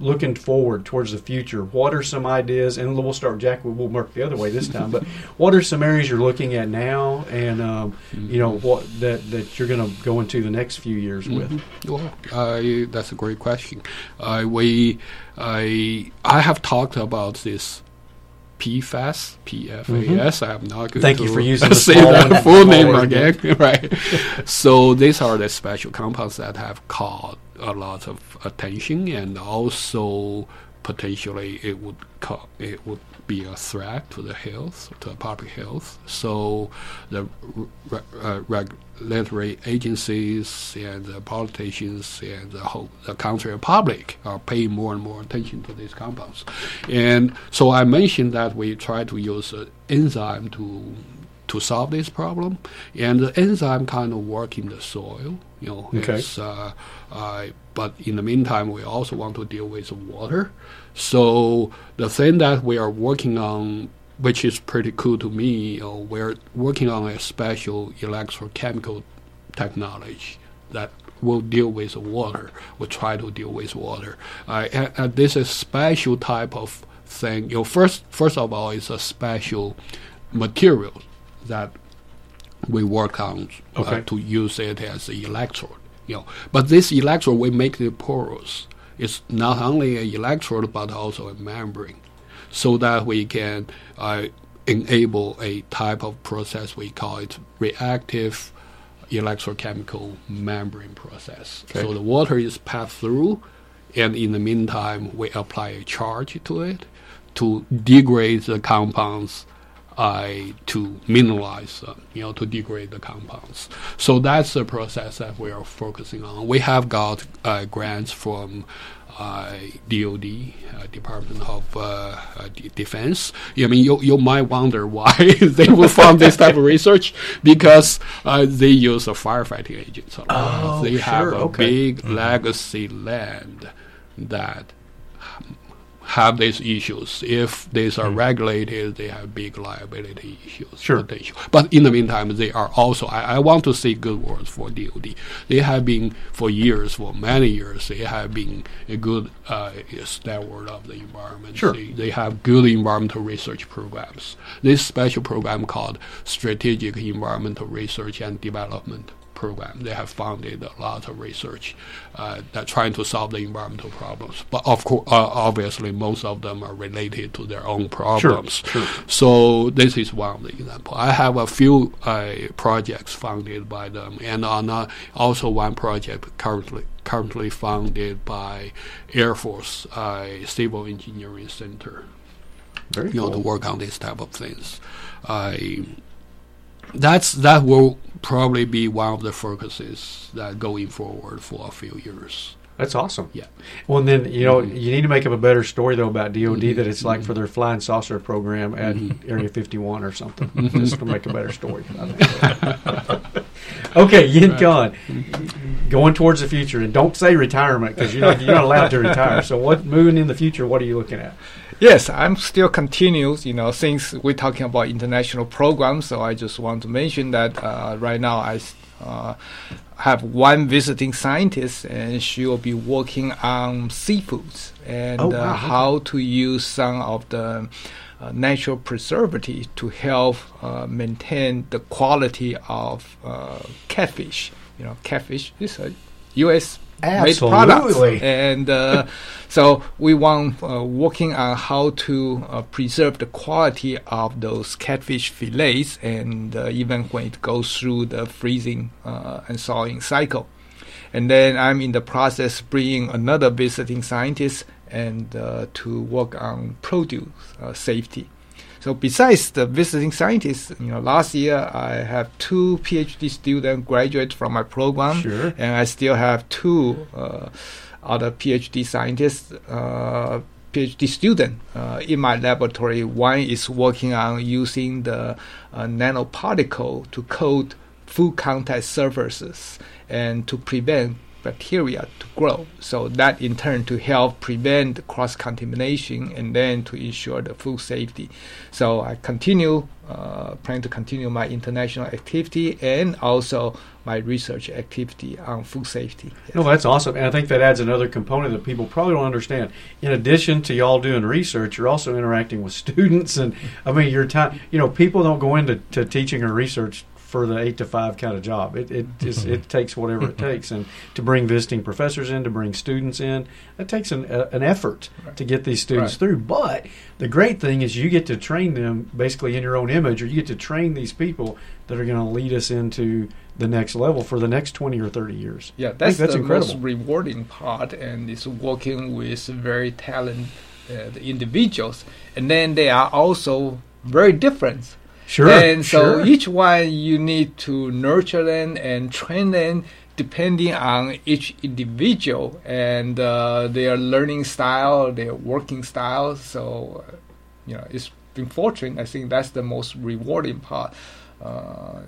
looking forward towards the future. What are some ideas, and we'll start, Jack, we'll work the other way this time, but what are some areas you're looking at now, and um, you know, what that, that you're going to go into the next few years with? Mm-hmm. Well, uh, that's a great question. Uh, we I I have talked about this P FAS, P F A S. Mm-hmm. I'm not going Thank to you for using say that full name again. Right. So these are the special compounds that have caught a lot of attention, and also potentially it would co- it would be a threat to the health, to the public health. So the re- uh, regulatory agencies and the politicians and the whole the country public are paying more and more attention to these compounds. And so I mentioned that we try to use an enzyme to to solve this problem, and the enzyme kind of work in the soil. You know, okay. it's, uh, uh, but in the meantime, we also want to deal with water. So the thing that we are working on, which is pretty cool to me, you know, we're working on a special electrochemical technology that will deal with water. We'll try to deal with water. Uh, and, and this is a special type of thing. You know, first, first of all, it's a special material that we work on uh, okay. to use it as an electrode, you know. But this electrode, we make it porous. It's not only an electrode, but also a membrane, so that we can uh, enable a type of process we call it reactive electrochemical membrane process. Okay. So the water is passed through, and in the meantime, we apply a charge to it to degrade the compounds Uh, to mineralize them, you know, to degrade the compounds. So that's the process that we are focusing on. We have got uh, grants from uh, D O D, uh, Department of uh, uh, D- Defense. I mean, you you might wonder why they would fund this type of research, because uh, they use the firefighting agents a lot. Oh, they sure, have a okay. big mm-hmm. legacy land that have these issues. If these are mm. regulated, they have big liability issues. Sure. Potential. But in the meantime, they are also, I, I want to say good words for D O D. They have been, for years, for many years, they have been a good uh, steward of the environment. Sure. They, they have good environmental research programs. This special program called Strategic Environmental Research and Development Program. They have funded a lot of research uh, that trying to solve the environmental problems. But of course, uh, obviously, most of them are related to their own problems. Sure, sure. So this is one of the examples. I have a few uh, projects funded by them, and on, uh, also one project currently currently funded by Air Force uh, Civil Engineering Center. Very you cool. know, to work on these type of things. Uh, That's that will probably be one of the focuses that going forward for a few years. That's awesome. Yeah. Well, and then you know mm-hmm. you need to make up a better story though about D O D mm-hmm. that it's like mm-hmm. for their flying saucer program at mm-hmm. Area fifty-one or something. Mm-hmm. Just to make a better story. Okay, Yenkon, right. Going towards the future, and don't say retirement because you're not, you're not allowed to retire. So, what moving in the future? What are you looking at? Yes, I'm still continues, you know, since we're talking about international programs, so I just want to mention that uh, right now I uh, have one visiting scientist, and she will be working on seafoods and oh, wow. uh, how to use some of the uh, natural preservatives to help uh, maintain the quality of uh, catfish. You know, catfish is a U S Absolutely. And uh, so we want uh, working on how to uh, preserve the quality of those catfish fillets, and uh, even when it goes through the freezing uh, and thawing cycle. And then I'm in the process bringing another visiting scientist and uh, to work on produce uh, safety. So besides the visiting scientists, you know, last year I have two PhD students graduate from my program, sure. and I still have two uh, other PhD scientists, uh, PhD student uh, in my laboratory. One is working on using the uh, nanoparticle to coat food contact surfaces and to prevent bacteria to grow. So that in turn to help prevent cross-contamination and then to ensure the food safety. So I continue, uh, plan to continue my international activity and also my research activity on food safety. Yes. No, that's awesome. And I think that adds another component that people probably don't understand. In addition to y'all doing research, you're also interacting with students. And I mean, your time, you know, people don't go into to teaching or research for the eight to five kind of job. It it is, it takes whatever it takes, and to bring visiting professors in, to bring students in, it takes an a, an effort right. to get these students right. through. But the great thing is you get to train them basically in your own image, or you get to train these people that are going to lead us into the next level for the next twenty or thirty years. Yeah, that's, that's the incredible. Most rewarding part, and it's working with very talented uh, the individuals, and then they are also very different. Sure. And so sure. each one you need to nurture them and train them depending on each individual and uh, their learning style, their working style. So, uh, you know, it's been fortunate. I think that's the most rewarding part uh,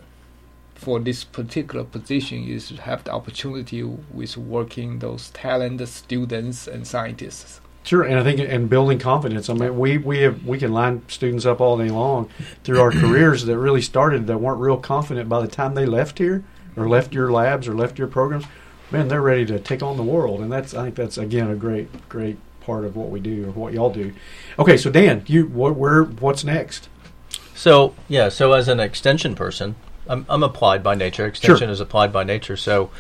for this particular position is to have the opportunity with working those talented students and scientists. Sure, and I think and building confidence. I mean, we we have we can line students up all day long through our careers that really started that weren't real confident by the time they left here or left your labs or left your programs. Man, they're ready to take on the world, and that's I think that's again a great great part of what we do or what y'all do. Okay, so Dan, you what where what's next? So yeah, so as an extension person, I'm I'm applied by nature. Extension sure. is applied by nature, so.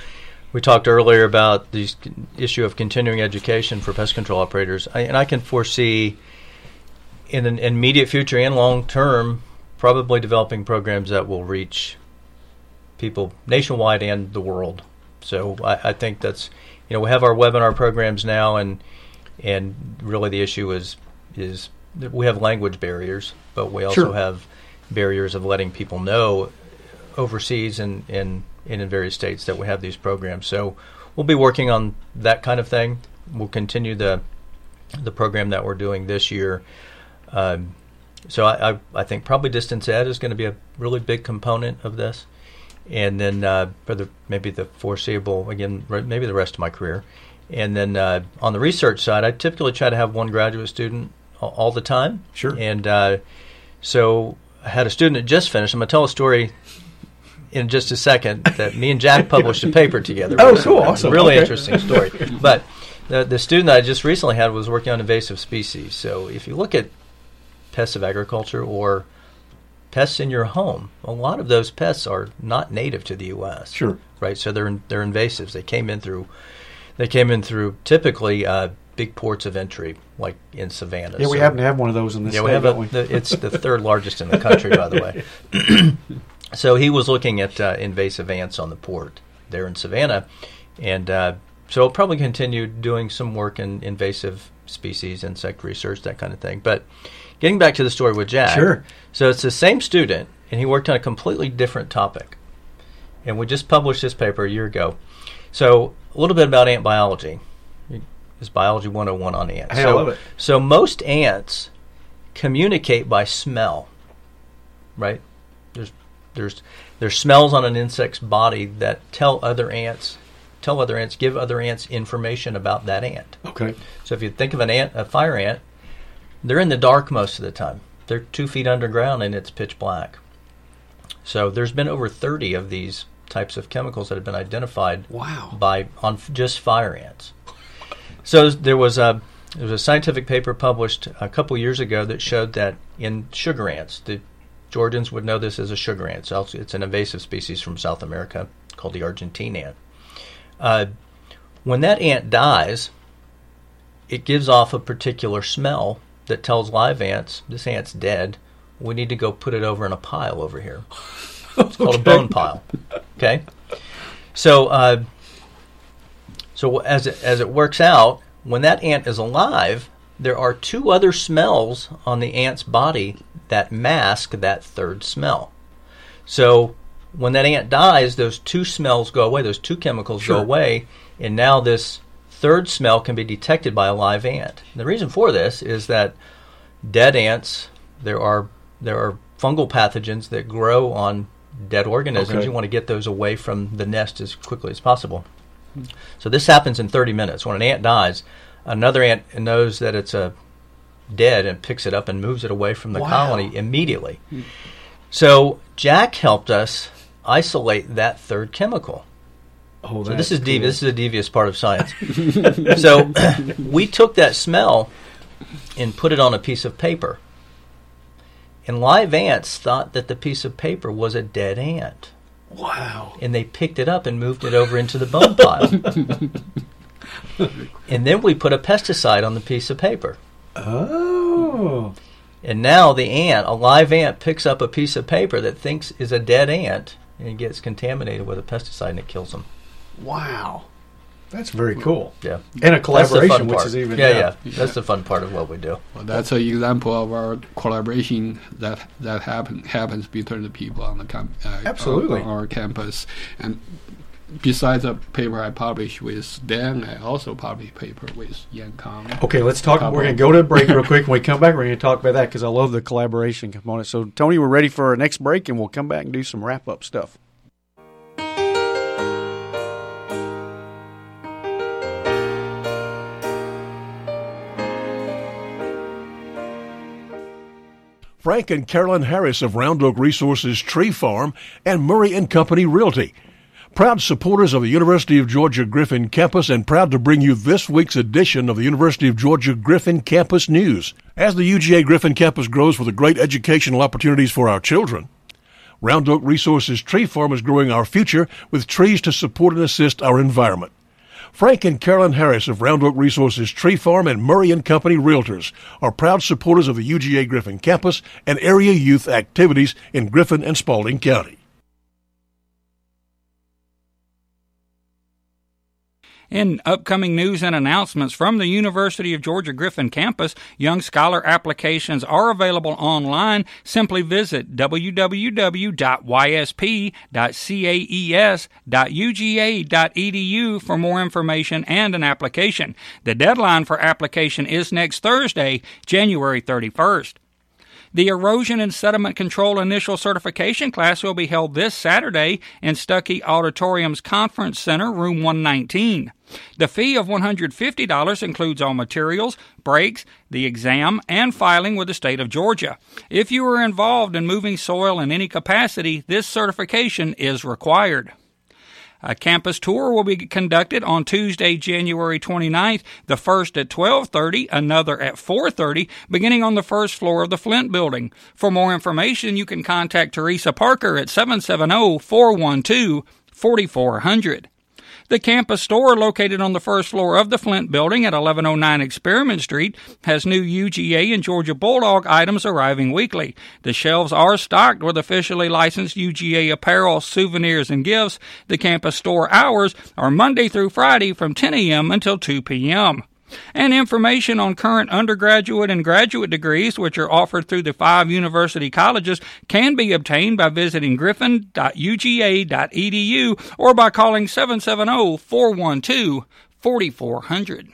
We talked earlier about the issue of continuing education for pest control operators, I, and I can foresee in an immediate future and long term probably developing programs that will reach people nationwide and the world. So I, I think that's, you know, we have our webinar programs now, and and really the issue is is that we have language barriers, but we also sure. have barriers of letting people know overseas and and and in various states that we have these programs. So we'll be working on that kind of thing. We'll continue the the program that we're doing this year. Um, so I, I, I think probably distance ed is going to be a really big component of this. And then uh, for the, maybe the foreseeable, again, re- maybe the rest of my career. And then uh, on the research side, I typically try to have one graduate student all, all the time. Sure. And uh, so I had a student that just finished. I'm going to tell a story in just a second that me and Jack published a paper together. Oh, right? Cool. Awesome. Really okay. Interesting story. But the, the student I just recently had was working on invasive species. So if you look at pests of agriculture or pests in your home, a lot of those pests are not native to the U S. Sure. Right? So they're they're invasives. They came in through they came in through typically uh, big ports of entry, like in savannah. Yeah, we so, happen to have one of those in this yeah, state, we have don't a, we? The, it's the third largest in the country, by the way. So he was looking at uh, invasive ants on the port there in Savannah. And uh, so I'll probably continue doing some work in invasive species, insect research, that kind of thing. But getting back to the story with Jack. Sure. So it's the same student, and he worked on a completely different topic. And we just published this paper a year ago. So a little bit about ant biology. It's Biology one oh one on ants. Hey, so, I love it. So most ants communicate by smell, right? There's There's there's smells on an insect's body that tell other ants, tell other ants, give other ants information about that ant. Okay. So if you think of an ant, a fire ant, they're in the dark most of the time. They're two feet underground and it's pitch black. So there's been over thirty of these types of chemicals that have been identified. Wow. by on just fire ants. So there was a there was a scientific paper published a couple years ago that showed that in sugar ants, the Georgians would know this as a sugar ant. So it's an invasive species from South America called the Argentine ant. Uh, when that ant dies, it gives off a particular smell that tells live ants, this ant's dead, we need to go put it over in a pile over here. It's called okay. a bone pile. Okay? So uh, so as it, as it works out, when that ant is alive, there are two other smells on the ant's body that mask that third smell. So when that ant dies, those two smells go away, those two chemicals sure. go away, and now this third smell can be detected by a live ant. And the reason for this is that dead ants, there are there are fungal pathogens that grow on dead organisms. Okay. You want to get those away from the nest as quickly as possible. So this happens in thirty minutes. When an ant dies, another ant knows that it's a dead and picks it up and moves it away from the wow. colony immediately. So Jack helped us isolate that third chemical. Oh, so this is devi- cool. This is a devious part of science. So we took that smell and put it on a piece of paper. And live ants thought that the piece of paper was a dead ant. Wow. And they picked it up and moved it over into the bone pile. And then we put a pesticide on the piece of paper. Oh. And now the ant, a live ant, picks up a piece of paper that thinks is a dead ant and gets contaminated with a pesticide and it kills them. Wow. That's very cool. Yeah. And a collaboration, which is even... Yeah, yeah, yeah. That's the fun part of what we do. Well, that's an example of our collaboration that that happen, happens between the people on the com- uh, Absolutely. On our campus. And besides the paper I published with Dan, I also published a paper with Yenkon. Okay, let's talk. We're going to go to a break real quick. When we come back, we're going to talk about that because I love the collaboration component. So, Tony, we're ready for our next break, and we'll come back and do some wrap-up stuff. Frank and Carolyn Harris of Round Oak Resources Tree Farm and Murray and Company Realty. Proud supporters of the University of Georgia Griffin campus and proud to bring you this week's edition of the University of Georgia Griffin Campus News. As the U G A Griffin campus grows with the great educational opportunities for our children, Round Oak Resources Tree Farm is growing our future with trees to support and assist our environment. Frank and Carolyn Harris of Round Oak Resources Tree Farm and Murray and Company Realtors are proud supporters of the U G A Griffin campus and area youth activities in Griffin and Spaulding County. In upcoming news and announcements from the University of Georgia Griffin campus, Young Scholar applications are available online. Simply visit w w w dot y s p dot caes dot u g a dot e d u for more information and an application. The deadline for application is next Thursday, January thirty-first. The Erosion and Sediment Control Initial Certification class will be held this Saturday in Stuckey Auditorium's Conference Center, Room one nineteen. The fee of one hundred fifty dollars includes all materials, breaks, the exam, and filing with the state of Georgia. If you are involved in moving soil in any capacity, this certification is required. A campus tour will be conducted on Tuesday, January twenty-ninth, the first at twelve thirty, another at four thirty, beginning on the first floor of the Flint Building. For more information, you can contact Teresa Parker at seven seven zero, four one two, four four zero zero. The campus store, located on the first floor of the Flint Building at eleven oh nine Experiment Street, has new U G A and Georgia Bulldog items arriving weekly. The shelves are stocked with officially licensed U G A apparel, souvenirs, and gifts. The campus store hours are Monday through Friday from ten a.m. until two p.m. And information on current undergraduate and graduate degrees, which are offered through the five university colleges, can be obtained by visiting griffin dot u g a dot e d u or by calling seven seven zero, four one two, four four zero zero.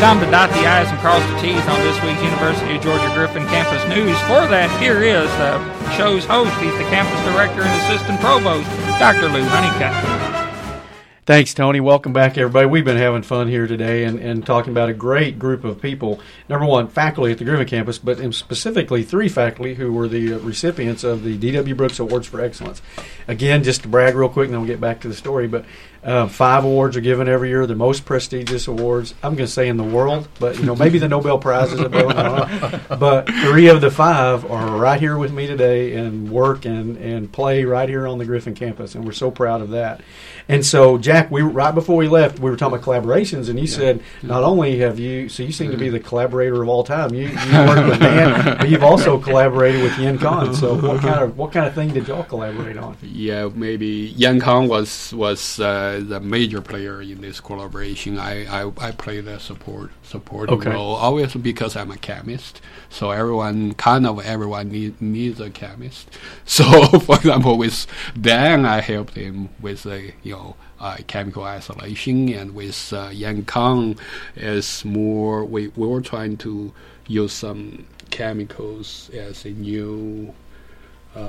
Time to dot the I's and cross the T's on this week's University of Georgia Griffin Campus News. For that, here is the show's host. He's the campus director and assistant provost, Doctor Lou Honeycutt. Thanks, Tony. Welcome back, everybody. We've been having fun here today and, and talking about a great group of people. Number one, faculty at the Griffin campus, but specifically three faculty who were the recipients of the D W. Brooks Awards for Excellence. Again, just to brag real quick, and then we'll get back to the story, but Uh, five awards are given every year, the most prestigious awards, I'm going to say in the world, but you know, maybe the Nobel Prize is above and on. But three of the five are right here with me today and work and, and play right here on the Griffin campus, and we're so proud of that. And so, Jack, we right before we left, we were talking about collaborations, and you yeah. said not only have you, so you seem to be the collaborator of all time. You, you worked with Dan, but you've also collaborated with Yenkon. So what kind of what kind of thing did y'all collaborate on? Yeah, maybe Yenkon was was. Uh, uh, the major player in this collaboration. I, I, I play the support supporting okay. role, always, because I'm a chemist. So everyone, kind of everyone need, needs a chemist. So, for example, with Dan, I helped him with the, you know, Uh, chemical isolation, and with uh, Yenkon is more, we, we were trying to use some chemicals as a new uh,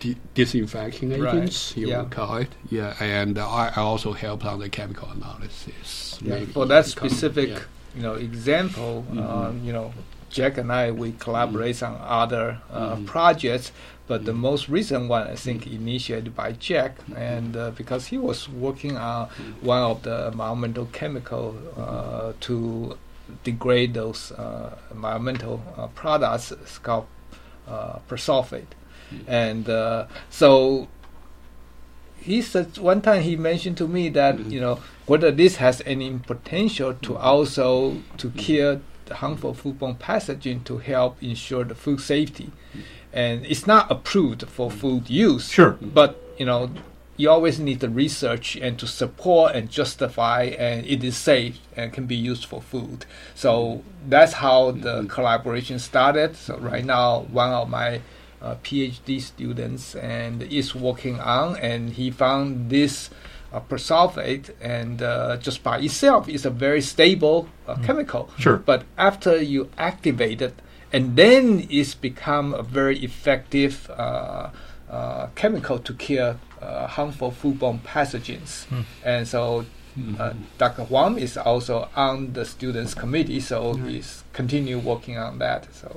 di- disinfecting agents, right. you yeah. would call it. Yeah, and uh, I, I also helped on the chemical analysis. Yeah. For that specific yeah. you know, example, mm-hmm. um, you know, Jack and I, we collaborate mm-hmm. on other uh, mm-hmm. projects. But the most recent one, I think, initiated by Jack, and uh, because he was working on one of the environmental chemical uh, to degrade those uh, environmental uh, products, it's called uh, persulfate. Mm-hmm. And uh, so he said one time he mentioned to me that mm-hmm. you know, whether this has any potential to also to kill the harmful foodborne pathogen to help ensure the food safety. And it's not approved for food use. Sure. But, you know, you always need the research and to support and justify, and it is safe and can be used for food. So that's how the mm-hmm. collaboration started. So right now, one of my uh, PhD students and is working on, and he found this uh, persulfate, and uh, just by itself, it's a very stable uh, mm-hmm. chemical. Sure. But after you activate it, and then it's become a very effective uh, uh, chemical to kill uh, harmful foodborne pathogens. Mm. And so mm-hmm. uh, Doctor Huang is also on the students' committee, so mm. he's continue working on that. So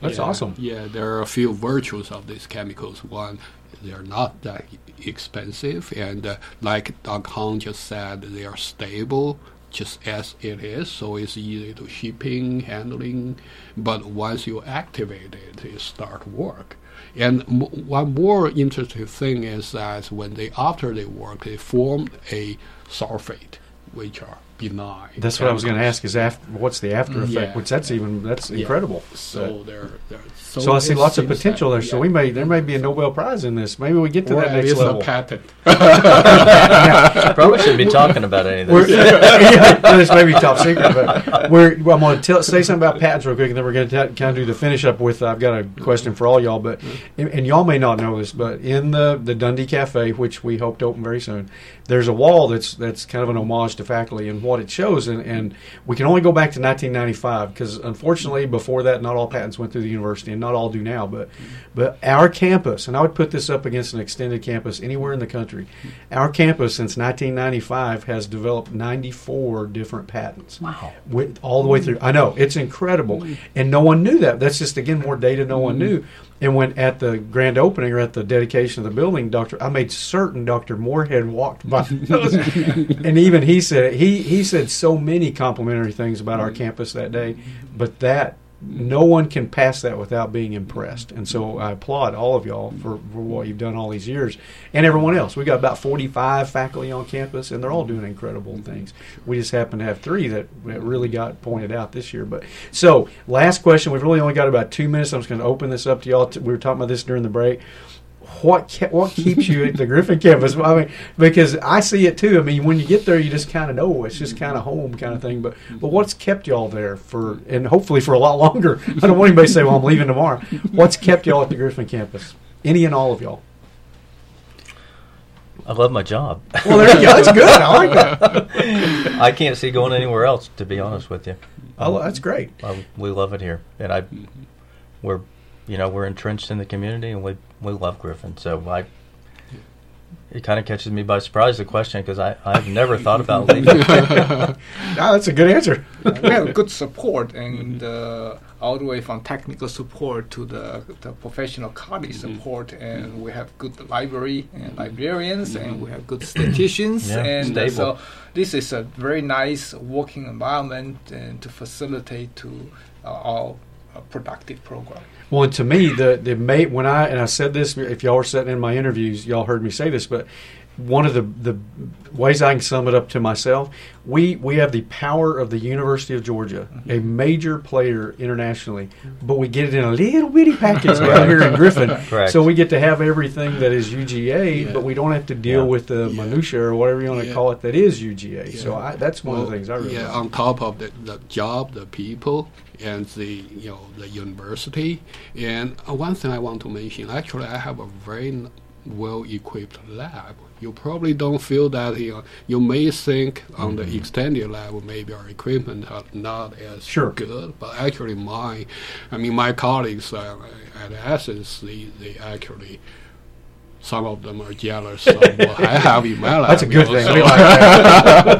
That's yeah. awesome. Yeah, there are a few virtues of these chemicals. One, they're not that expensive, and uh, like Doctor Huang just said, they are stable. Just as it is, so it's easy to shipping, handling, but once you activate it, it starts work. And m- one more interesting thing is that when they, after they work, they form a sulfate, which are benign. That's chemicals. What I was going to ask is after, what's the after effect, yeah. which that's even, that's yeah. incredible. So uh, there, so, so I see lots of potential there, yeah. so we may, there may be a Nobel Prize in this. Maybe we get to or that next level. It's a patent. Yeah. Probably shouldn't be talking about any of this. Yeah, yeah, this may be top secret, but we're, well, I'm going to tell, say something about patents real quick, and then we're going to kind of do the finish up with, I've got a question for all y'all, but and, and y'all may not know this, but in the, the Dundee Cafe, which we hope to open very soon, there's a wall that's that's kind of an homage to faculty and what it shows, and, and we can only go back to nineteen ninety-five, because unfortunately before that not all patents went through the university, and not all do now, but but our campus, and I would put this up against an extended campus anywhere in the country, our campus since nineteen ninety-five has developed ninety-four different patents. Wow. With, all the way through. I know, it's incredible, and no one knew that. That's just, again, more data no one knew. And when at the grand opening or at the dedication of the building, Doctor I made certain Doctor Moorhead walked by those. And even he said, he, he said so many complimentary things about our campus that day, but that, no one can pass that without being impressed. And so I applaud all of y'all for, for what you've done all these years, and everyone else. We've got about forty-five faculty on campus, and they're all doing incredible things. We just happen to have three that really got pointed out this year. But so last question. We've really only got about two minutes. I'm just going to open this up to y'all. We were talking about this during the break. What ca- what keeps you at the Griffin campus? I mean, because I see it too. I mean, when you get there, you just kind of know it's just kind of home kind of thing. But but what's kept y'all there for, and hopefully for a lot longer? I don't want anybody to say, "Well, I'm leaving tomorrow." What's kept y'all at the Griffin campus? Any and all of y'all. I love my job. Well, there you go. That's good. I like that. I can't see going anywhere else, to be honest with you. Oh, that's great. I, we love it here, and I we're. You know, we're entrenched in the community, and we we love Griffin. So I, it kind of catches me by surprise, the question, because I I've never thought about leaving. No, that's a good answer. We have good support, and uh, all the way from technical support to the, the professional college mm-hmm. support, and mm-hmm. we have good library and librarians, mm-hmm. and we have good statisticians, yeah, and uh, so this is a very nice working environment and to facilitate to uh, all. A productive program. Well, and to me, the the mate when I and I said this, if y'all were sitting in my interviews, y'all heard me say this, but one of the, the ways I can sum it up to myself, we, we have the power of the University of Georgia, mm-hmm. a major player internationally, but we get it in a little bitty package right. down here in Griffin. Correct. So we get to have everything that is U G A, yeah. but we don't have to deal yeah. with the yeah. minutiae or whatever you want to yeah. call it that is U G A. Yeah. So I, that's one well, of the things I really yeah, like. On top of the, the job, the people, and the you know the university. And one thing I want to mention, actually I have a very well-equipped lab. You probably don't feel that. You know, you may think on mm-hmm. the extended lab, maybe our equipment are not as sure. good, but actually my, I mean, my colleagues uh, at Essence, they, they actually, some of them are jealous of what I have in my lab. That's a good you know, thing. So we like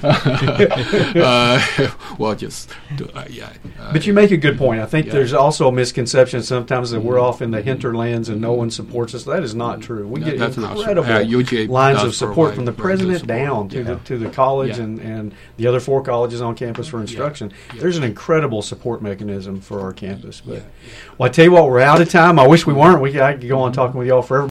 that. yeah. uh, well, just, do, uh, yeah. Uh, but you make a good point. I think yeah. there's also a misconception sometimes that mm-hmm. we're off in the hinterlands and mm-hmm. no one supports us. That is not true. We no, get incredible uh, lines of support from the president down to, yeah. the, to the college yeah. and, and the other four colleges on campus for instruction. Yeah. Yeah. There's an incredible support mechanism for our campus. But yeah. Well, I tell you what, we're out of time. I wish we weren't. We I could go on talking with y'all forever.